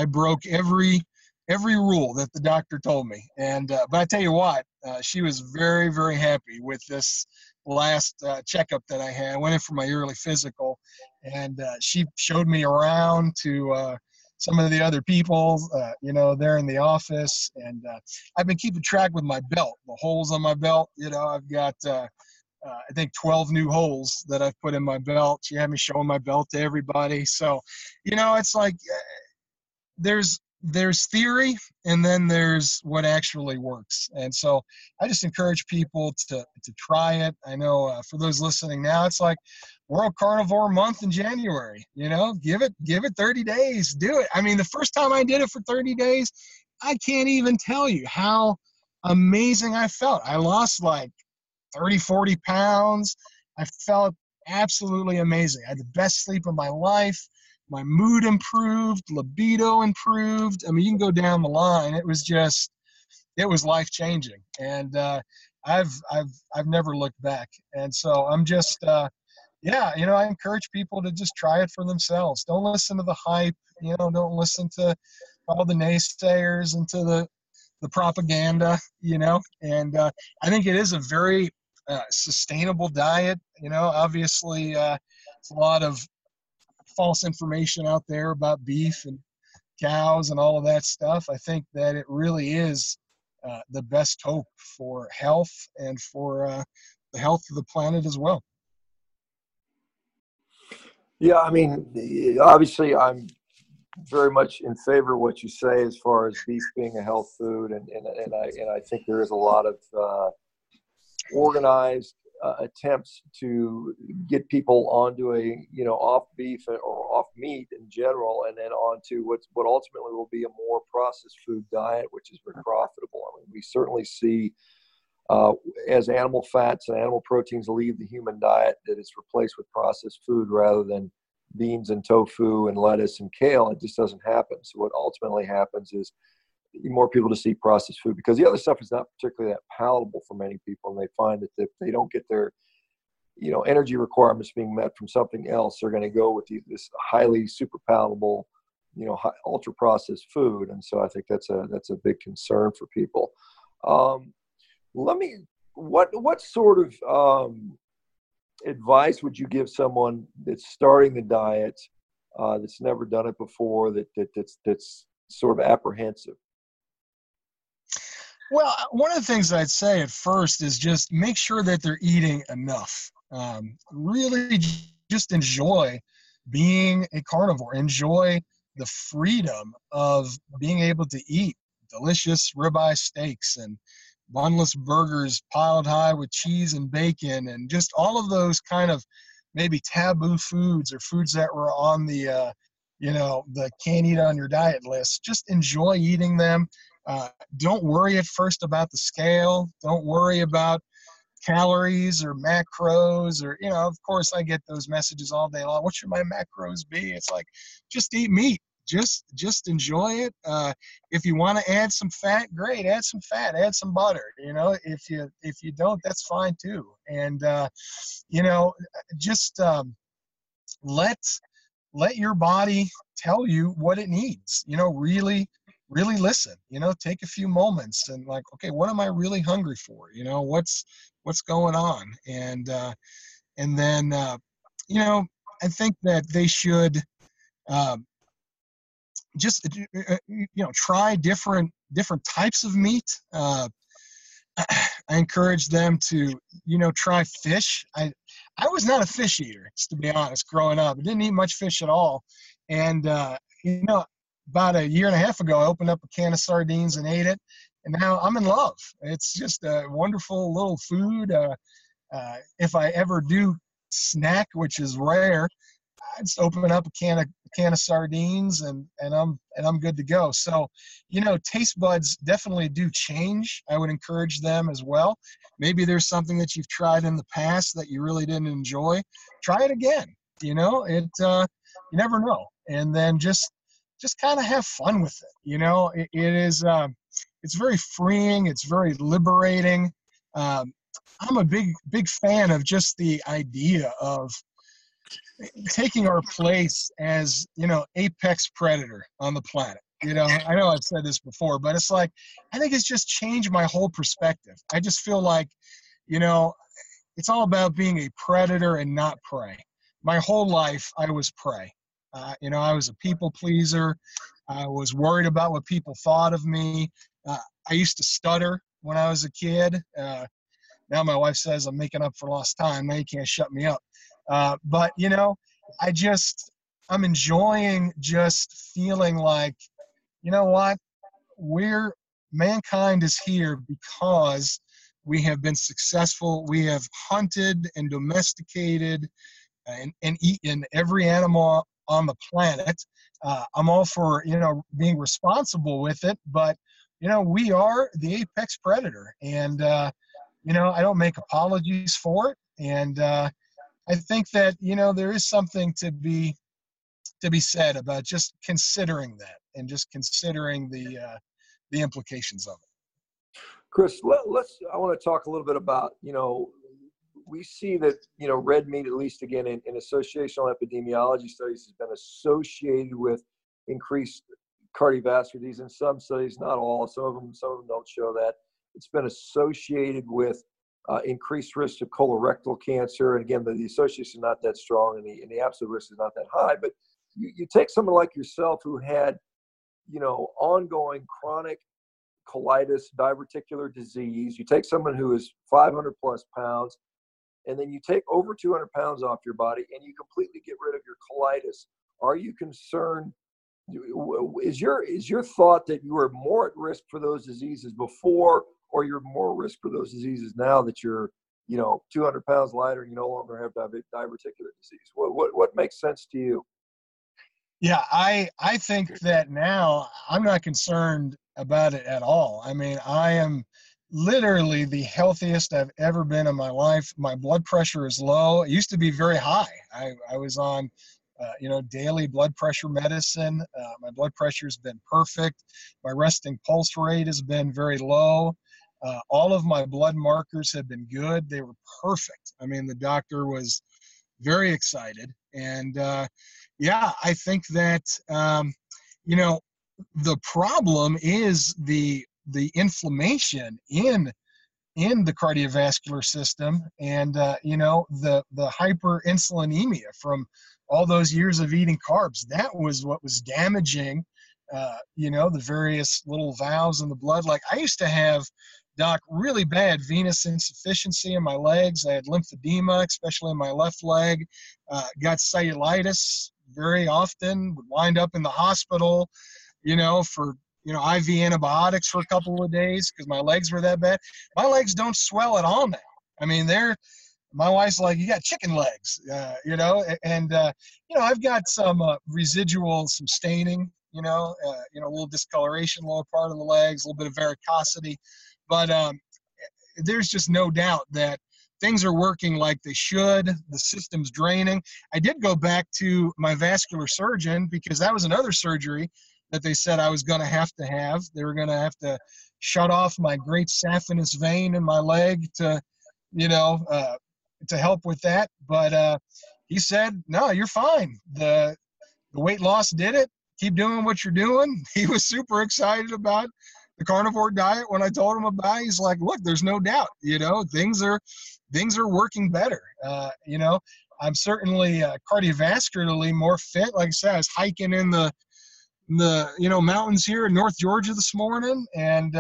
broke every rule that the doctor told me. And, but I tell you what, she was very, very happy with this last checkup that I had. I went in for my yearly physical, and she showed me around to, some of the other people, you know, they're in the office. And I've been keeping track with my belt, the holes on my belt. You know, I've got I think 12 new holes that I've put in my belt. She had me showing my belt to everybody. So, you know, it's like there's theory and then there's what actually works. And so I just encourage people to try it. I know for those listening now, it's like World Carnivore Month in January, you know, give it 30 days, do it. I mean, the first time I did it for 30 days, I can't even tell you how amazing I felt. I lost like 30-40 pounds. I felt absolutely amazing. I had the best sleep of my life. My mood improved, libido improved. I mean, you can go down the line. It was life-changing. And I've never looked back. And so I'm just you know, I encourage people to just try it for themselves. Don't listen to the hype, you know, don't listen to all the naysayers and to the propaganda, you know. And I think it is a very sustainable diet. You know, obviously it's a lot of false information out there about beef and cows and all of that stuff. I think that it really is the best hope for health and for the health of the planet as well. Yeah, I mean, obviously I'm very much in favor of what you say as far as beef being a health food, and I think there is a lot of organized attempts to get people onto a, you know, off beef or off meat in general, and then onto what ultimately will be a more processed food diet, which is very profitable. I mean, we certainly see as animal fats and animal proteins leave the human diet that it's replaced with processed food rather than beans and tofu and lettuce and kale. It just doesn't happen. So what ultimately happens is more people just eat processed food because the other stuff is not particularly that palatable for many people. And they find that if they don't get their, you know, energy requirements being met from something else, they're going to go with this highly super palatable, you know, ultra processed food. And so I think that's a big concern for people. What sort of advice would you give someone that's starting the diet, that's never done it before, that's sort of apprehensive? Well, one of the things I'd say at first is just make sure that they're eating enough. Really just enjoy being a carnivore. Enjoy the freedom of being able to eat delicious ribeye steaks and bunless burgers piled high with cheese and bacon, and just all of those kind of maybe taboo foods or foods that were on the, you know, the can't eat on your diet list. Just enjoy eating them. Don't worry at first about the scale. Don't worry about calories or macros or, you know, of course I get those messages all day long. What should my macros be? It's like, just eat meat. Just enjoy it. If you want to add some fat, great. Add some fat. Add some butter. You know, if you don't, that's fine too. And you know, just let your body tell you what it needs. You know, really listen. You know, take a few moments and like, okay, what am I really hungry for? You know, what's going on? And then you know, I think that they should. Just, you know, try different types of meat. I encourage them to, you know, try fish. I was not a fish eater, to be honest, growing up. I didn't eat much fish at all. And, you know, about a year and a half ago, I opened up a can of sardines and ate it. And now I'm in love. It's just a wonderful little food. If I ever do snack, which is rare, I just open up a can of sardines and I'm good to go. So, you know, taste buds definitely do change. I would encourage them as well. Maybe there's something that you've tried in the past that you really didn't enjoy. Try it again. You know, it you never know. And then just kind of have fun with it. You know, it's very freeing. It's very liberating. I'm a big fan of just the idea of taking our place as, you know, apex predator on the planet. You know I've said this before, but it's like, I think it's just changed my whole perspective. I just feel like, you know, it's all about being a predator and not prey. My whole life I was prey. You know, I was a people pleaser. I was worried about what people thought of me. I used to stutter when I was a kid. Now my wife says I'm making up for lost time. Now you can't shut me up. But, you know, I'm enjoying just feeling like, you know what, mankind is here because we have been successful. We have hunted and domesticated and eaten every animal on the planet. I'm all for, you know, being responsible with it, but, you know, we are the apex predator, and, you know, I don't make apologies for it. And I think that, you know, there is something to be said about just considering that and just considering the implications of it. Chris, I want to talk a little bit about, you know, we see that, you know, red meat, at least again, in associational epidemiology studies, has been associated with increased cardiovascular disease in some studies, not all, some of them don't show that. It's been associated with increased risk of colorectal cancer. And again, the association is not that strong, and the absolute risk is not that high. But you take someone like yourself who had, you know, ongoing chronic colitis, diverticular disease. You take someone who is 500 plus pounds, and then you take over 200 pounds off your body, and you completely get rid of your colitis. Are you concerned? Is your thought that you were more at risk for those diseases before, or you're more at risk for those diseases now that you're, you know, 200 pounds lighter and you no longer have diverticular disease? What makes sense to you? Yeah, I think that now I'm not concerned about it at all. I mean, I am literally the healthiest I've ever been in my life. My blood pressure is low. It used to be very high. I was on, you know, daily blood pressure medicine. My blood pressure has been perfect. My resting pulse rate has been very low. All of my blood markers have been good. They were perfect. I mean, the doctor was very excited. And, yeah, I think that, you know, the problem is the inflammation in the cardiovascular system, and, you know, the hyperinsulinemia from all those years of eating carbs. That was what was damaging, you know, the various little valves in the blood. Like I used to have, Doc, really bad venous insufficiency in my legs. I had lymphedema, especially in my left leg. Got cellulitis very often. Would wind up in the hospital, you know, for, you know, IV antibiotics for a couple of days because my legs were that bad. My legs don't swell at all now. I mean, my wife's like, you got chicken legs, you know, and, you know, I've got some residual, some staining, you know, a little discoloration, lower part of the legs, a little bit of varicosity. But there's just no doubt that things are working like they should. The system's draining. I did go back to my vascular surgeon because that was another surgery that they said I was going to have to have. They were going to have to shut off my great saphenous vein in my leg to, you know, to help with that. But he said, no, you're fine. The weight loss did it. Keep doing what you're doing. He was super excited about the carnivore diet. When I told him about it, he's like, look, there's no doubt, you know, things are working better. You know, I'm certainly cardiovascularly more fit. Like I said, I was hiking in the you know, mountains here in North Georgia this morning, and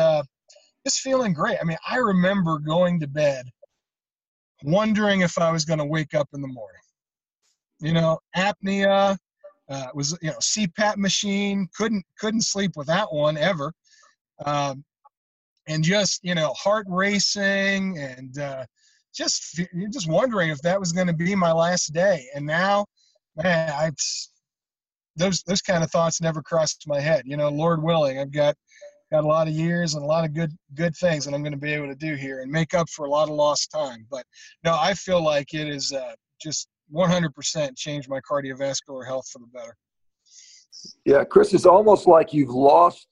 just feeling great. I mean, I remember going to bed wondering if I was going to wake up in the morning, you know, apnea, was, you know, CPAP machine, couldn't sleep without one ever. And just, you know, heart racing, and just wondering if that was going to be my last day. And now, man, those kind of thoughts never crossed my head. You know, Lord willing, I've got a lot of years and a lot of good things that I'm going to be able to do here and make up for a lot of lost time. But no, I feel like it is just 100% changed my cardiovascular health for the better. Yeah, Chris, it's almost like you've lost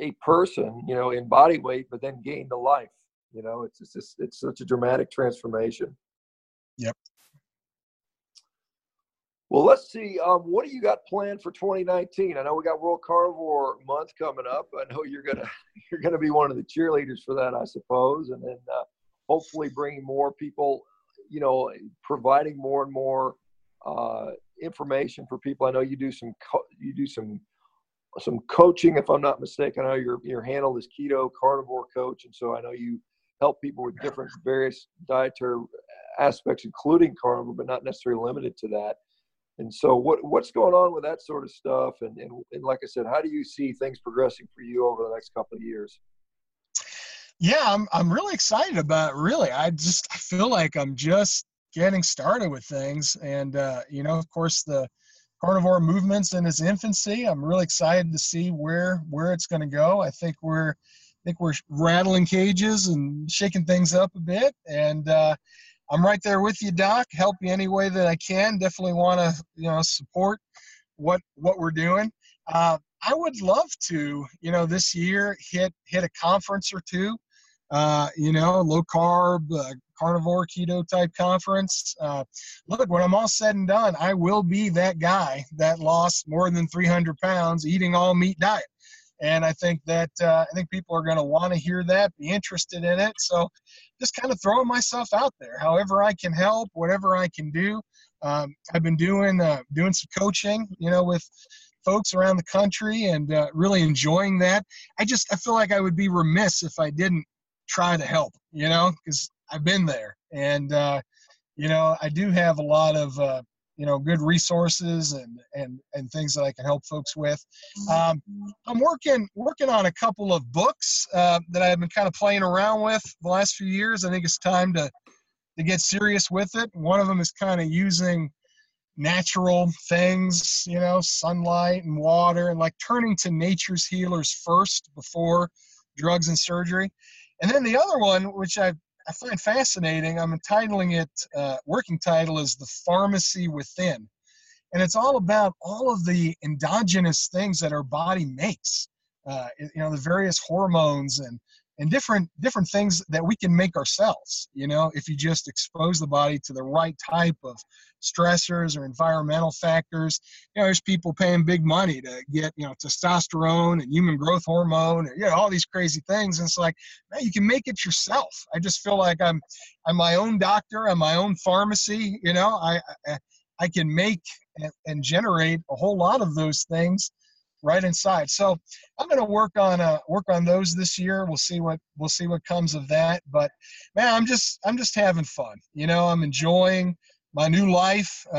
a person, you know, in body weight, but then gained a life. You know, it's such a dramatic transformation. Yep. Well, let's see. What do you got planned for 2019? I know we got World Carnivore Month coming up. I know you're gonna be one of the cheerleaders for that, I suppose, and then hopefully bringing more people, you know, providing more and more information for people. I know you do some coaching, if I'm not mistaken. I know your handle is Keto Carnivore Coach, and so I know you help people with different various dietary aspects, including carnivore, but not necessarily limited to that. And so what's going on with that sort of stuff? And like I said, how do you see things progressing for you over the next couple of years? Yeah, I'm really excited about it, really. I feel like I'm just getting started with things. And, you know, of course, the carnivore movement's in its infancy. I'm really excited to see where it's going to go. I think we're rattling cages and shaking things up a bit. And, I'm right there with you, Doc. Help you any way that I can. Definitely want to, you know, support what we're doing. I would love to, you know, this year hit a conference or two, you know, low carb, carnivore, keto type conference. Look, when I'm all said and done, I will be that guy that lost more than 300 pounds eating all meat diet. And I think that I think people are going to want to hear that, be interested in it. So just kind of throwing myself out there, however I can help, whatever I can do. I've been doing some coaching, you know, with folks around the country, and really enjoying that. I feel like I would be remiss if I didn't try to help, you know, because I've been there. And, you know, I do have a lot of, you know, good resources and things that I can help folks with. I'm working on a couple of books that I've been kind of playing around with the last few years. I think it's time to get serious with it. One of them is kind of using natural things, you know, sunlight and water, and like turning to nature's healers first before drugs and surgery. And then the other one, which I find fascinating, I'm entitling it, working title is The Pharmacy Within. And it's all about all of the endogenous things that our body makes, you know, the various hormones and different things that we can make ourselves, you know, if you just expose the body to the right type of stressors or environmental factors. You know, there's people paying big money to get, you know, testosterone and human growth hormone, and, you know, all these crazy things. And it's like, man, you can make it yourself. I just feel like I'm my own doctor, I'm my own pharmacy. You know, I can make and generate a whole lot of those things right inside. So I'm going to work on those this year. We'll see what comes of that. But man, I'm just having fun. You know, I'm enjoying my new life. You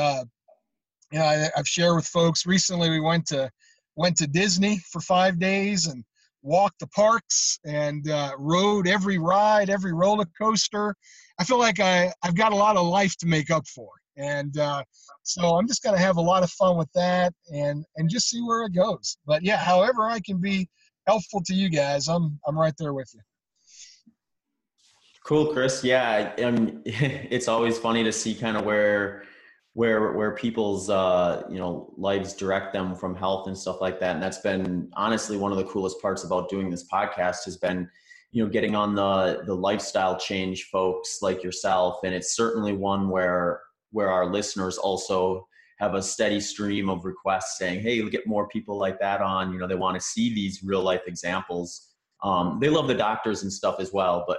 know, I've shared with folks recently, we went to Disney for 5 days and walked the parks and rode every ride, every roller coaster. I feel like I've got a lot of life to make up for. And so I'm just going to have a lot of fun with that and just see where it goes. But yeah, however I can be helpful to you guys, I'm right there with you. Cool, Chris. Yeah. It's always funny to see kind of where people's, you know, lives direct them from health and stuff like that. And that's been honestly one of the coolest parts about doing this podcast has been, you know, getting on the lifestyle change folks like yourself. And it's certainly one where our listeners also have a steady stream of requests saying, hey, we'll get more people like that on, you know, they want to see these real life examples. They love the doctors and stuff as well, but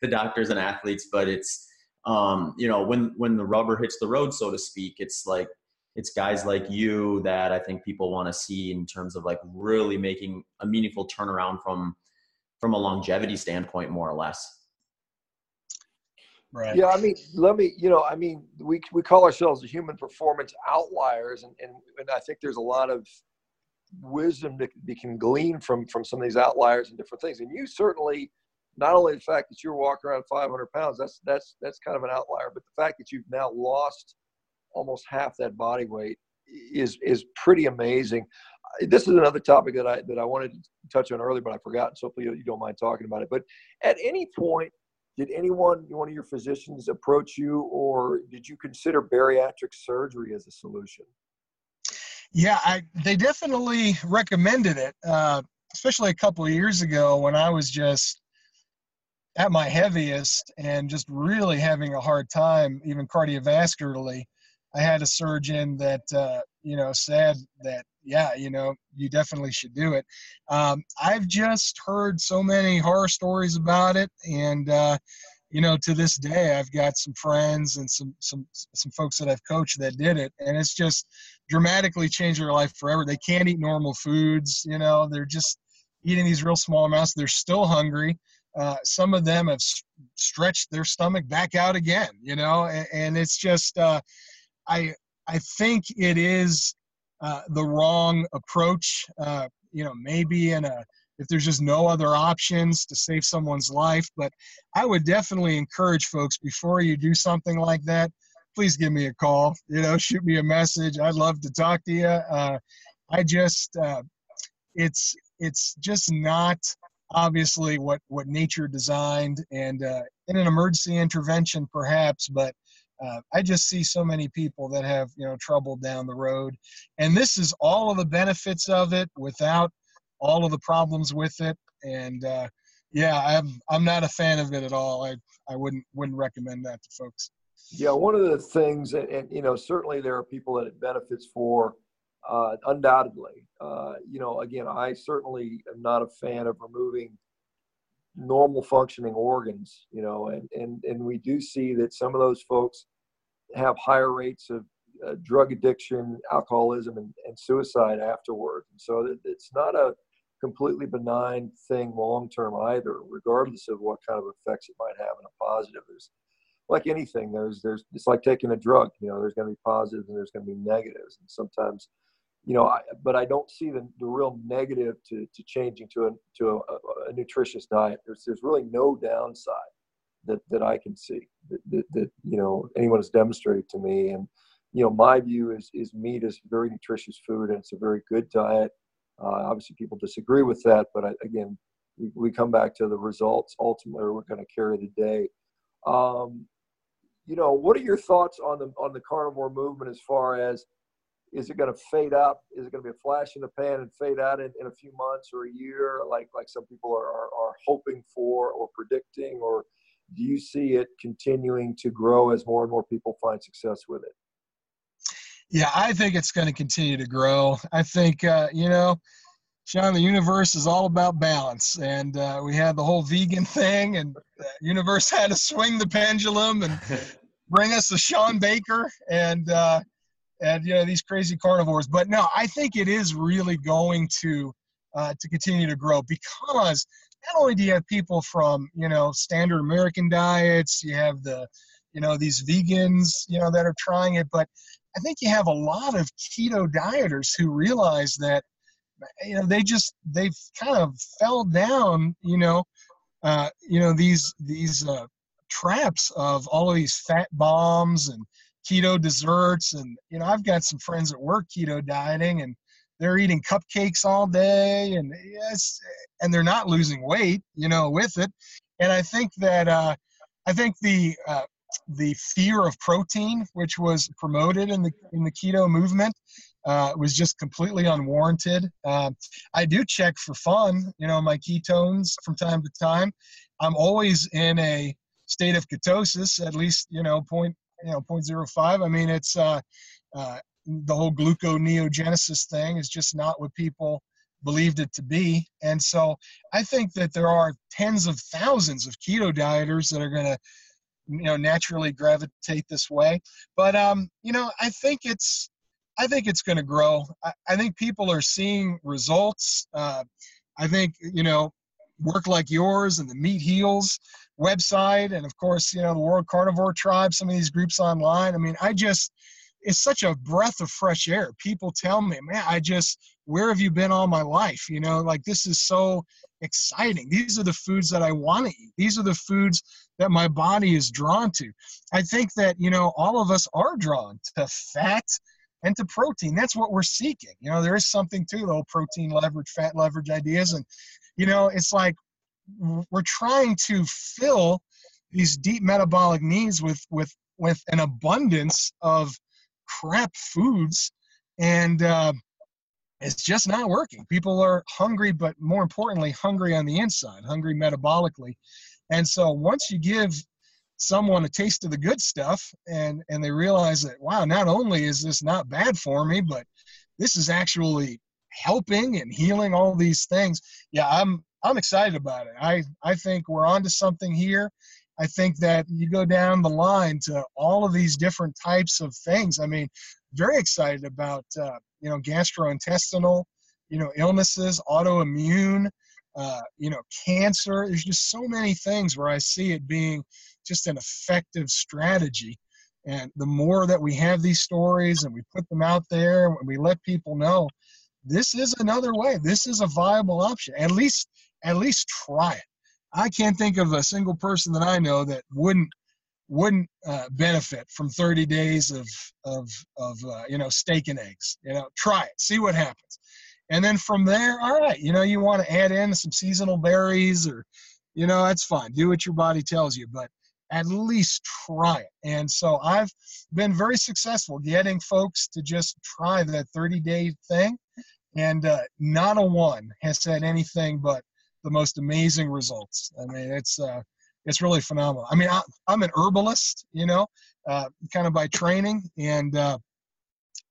the doctors and athletes, but it's, you know, when the rubber hits the road, so to speak, it's like, it's guys like you that I think people want to see in terms of like really making a meaningful turnaround from a longevity standpoint, more or less. Right. Yeah, I mean, we call ourselves the Human Performance Outliers, and I think there's a lot of wisdom that we can glean from some of these outliers and different things. And you certainly, not only the fact that you're walking around 500 pounds, that's kind of an outlier, but the fact that you've now lost almost half that body weight is pretty amazing. This is another topic that I wanted to touch on earlier, but I forgot, so hopefully you don't mind talking about it. But at any point, did anyone, one of your physicians, approach you, or did you consider bariatric surgery as a solution? Yeah, they definitely recommended it, especially a couple of years ago when I was just at my heaviest and just really having a hard time, even cardiovascularly. I had a surgeon that, you know, said that, yeah, you know, you definitely should do it. I've just heard so many horror stories about it. And, you know, to this day, I've got some friends and some folks that I've coached that did it. And it's just dramatically changed their life forever. They can't eat normal foods. You know, they're just eating these real small amounts. They're still hungry. some of them have stretched their stomach back out again, you know, and it's just, I think it is the wrong approach, you know, maybe in a, if there's just no other options to save someone's life. But I would definitely encourage folks, before you do something like that, please give me a call, you know, shoot me a message. I'd love to talk to you. I just, it's just not obviously what nature designed, and in an emergency intervention perhaps, but I just see so many people that have, you know, trouble down the road. And this is all of the benefits of it without all of the problems with it. And yeah, I'm not a fan of it at all. I wouldn't recommend that to folks. Yeah, one of the things, and you know, certainly there are people that it benefits for, undoubtedly. You know, again, I certainly am not a fan of removing normal functioning organs, you know, and we do see that some of those folks have higher rates of drug addiction, alcoholism, and suicide afterward. And so it's not a completely benign thing long-term either, regardless of what kind of effects it might have in a positive. There's, like anything, it's like taking a drug, you know, there's going to be positives and there's going to be negatives. And sometimes, you know, but I don't see the real negative to changing to a nutritious diet. There's really no downside that I can see that, you know, anyone has demonstrated to me. And, you know, my view is meat is very nutritious food, and it's a very good diet. Obviously people disagree with that, but again, we come back to the results. Ultimately, we're going to carry the day. You know, what are your thoughts on the carnivore movement as far as, is it going to fade out? Is it going to be a flash in the pan and fade out in a few months or a year, like some people are hoping for or predicting? Or do you see it continuing to grow as more and more people find success with it? Yeah, I think it's going to continue to grow. I think, you know, Sean, the universe is all about balance, and we had the whole vegan thing, and the universe had to swing the pendulum and bring us the Sean Baker and you know, these crazy carnivores. But no, I think it is really going to continue to grow, because not only do you have people from, you know, standard American diets, you have the, you know, these vegans, you know, that are trying it, but I think you have a lot of keto dieters who realize that, you know, they've kind of fell down, you know, these traps of all of these fat bombs and keto desserts. And, you know, I've got some friends that work keto dieting, and they're eating cupcakes all day, and yes, and they're not losing weight, you know, with it. And I think that, I think the fear of protein, which was promoted in the keto movement, was just completely unwarranted. I do check for fun, you know, my ketones from time to time. I'm always in a state of ketosis, at least, you know, 0.05. I mean, it's the whole gluconeogenesis thing is just not what people believed it to be. And so I think that there are tens of thousands of keto dieters that are going to, you know, naturally gravitate this way. But, you know, I think it's going to grow. I think people are seeing results. I think, you know, work like yours and the Meat Heals website, and of course, you know, the World Carnivore Tribe, some of these groups online. I mean, it's such a breath of fresh air. People tell me, man, where have you been all my life? You know, like, this is so exciting. These are the foods that I want to eat. These are the foods that my body is drawn to. I think that, you know, all of us are drawn to fat and to protein. That's what we're seeking. You know, there is something to the whole protein leverage, fat leverage ideas. And, you know, it's like we're trying to fill these deep metabolic needs with an abundance of crap foods. And it's just not working. People are hungry, but more importantly, hungry on the inside, hungry metabolically. And so once you give someone a taste of the good stuff, and they realize that, wow, not only is this not bad for me, but this is actually helping and healing all these things. Yeah, I'm excited about it. I think we're onto something here. I think that you go down the line to all of these different types of things. I mean, very excited about, you know, gastrointestinal, you know, illnesses, autoimmune, cancer. There's just so many things where I see it being just an effective strategy. And the more that we have these stories and we put them out there and we let people know, this is another way. This is a viable option. At least try it. I can't think of a single person that I know that wouldn't benefit from 30 days of steak and eggs. Try it, see what happens. And then from there, all right, you want to add in some seasonal berries or, that's fine. Do what your body tells you, but at least try it. And so I've been very successful getting folks to just try that 30-day thing. And not a one has said anything but the most amazing results. I mean, it's really phenomenal. I mean, I'm an herbalist, kind of by training, and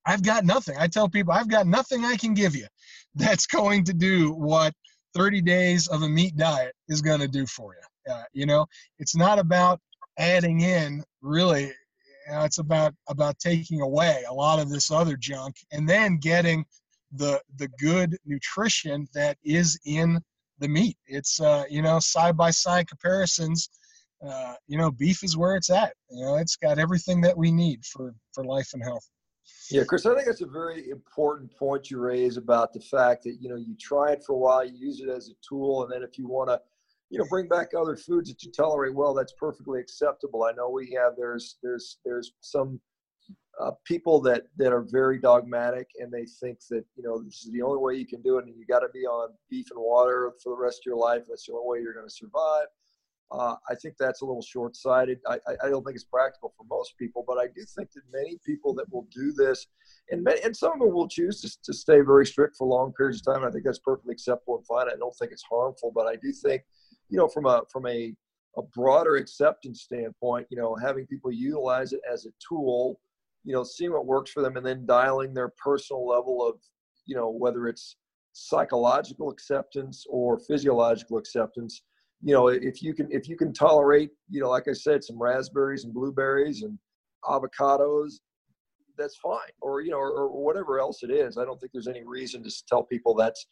I've got nothing. I tell people I've got nothing I can give you that's going to do what 30 days of a meat diet is going to do for you. It's not about adding in, really. It's about taking away a lot of this other junk and then getting the good nutrition that is in the meat. It's, side-by-side comparisons, beef is where it's at. It's got everything that we need for life and health. Yeah, Chris, I think that's a very important point you raise about the fact that, you try it for a while, you use it as a tool, and then if you want to, bring back other foods that you tolerate well, that's perfectly acceptable. I know we have, there's some people that are very dogmatic, and they think that, this is the only way you can do it, and you got to be on beef and water for the rest of your life. That's the only way you're going to survive. I think that's a little short-sighted. I don't think it's practical for most people, but I do think that many people that will do this, and some of them will choose to stay very strict for long periods of time. I think that's perfectly acceptable and fine. I don't think it's harmful, but I do think, from a broader acceptance standpoint, having people utilize it as a tool, seeing what works for them, and then dialing their personal level of, whether it's psychological acceptance or physiological acceptance. If you can tolerate, like I said, some raspberries and blueberries and avocados, that's fine. Or, or whatever else it is. I don't think there's any reason to tell people that's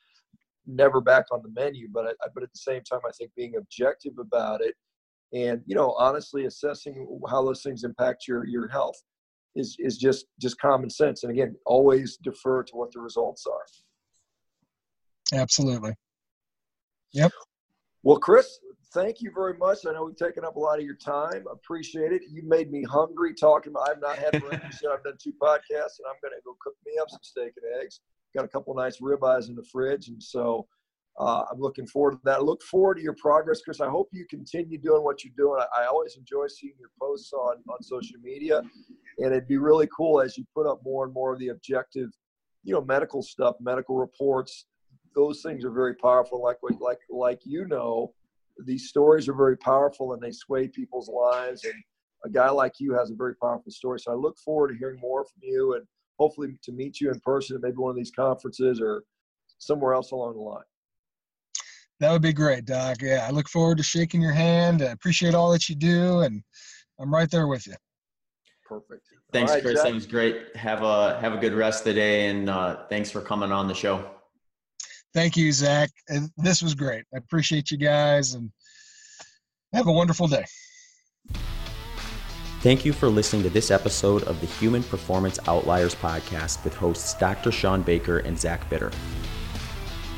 never back on the menu. But at the same time, I think being objective about it and, honestly assessing how those things impact your health is just common sense. And again, always defer to what the results are. Absolutely. Yep. Well, Chris, thank you very much. I know we've taken up a lot of your time. Appreciate it. You made me hungry talking about, I've not had breakfast yet. I've done 2 podcasts, and I'm going to go cook me up some steak and eggs. Got a couple of nice ribeyes in the fridge, and so I'm looking forward to that. I look forward to your progress, Chris. I hope you continue doing what you're doing. I always enjoy seeing your posts on social media, and it'd be really cool as you put up more and more of the objective, medical stuff, medical reports. Those things are very powerful. Like these stories are very powerful, and they sway people's lives. And a guy like you has a very powerful story. So I look forward to hearing more from you, and hopefully to meet you in person at maybe one of these conferences or somewhere else along the line. That would be great, Doc. Yeah, I look forward to shaking your hand. I appreciate all that you do, and I'm right there with you. Perfect. Thanks, right, Chris. Jack. That was great. Have a good rest of the day, and thanks for coming on the show. Thank you, Zach. And this was great. I appreciate you guys, and have a wonderful day. Thank you for listening to this episode of the Human Performance Outliers podcast with hosts Dr. Sean Baker and Zach Bitter.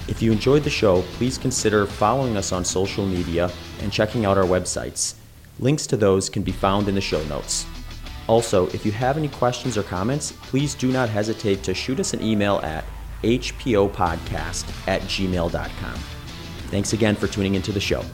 If you enjoyed the show, please consider following us on social media and checking out our websites. Links to those can be found in the show notes. Also, if you have any questions or comments, please do not hesitate to shoot us an email at hpopodcast@gmail.com. Thanks again for tuning into the show.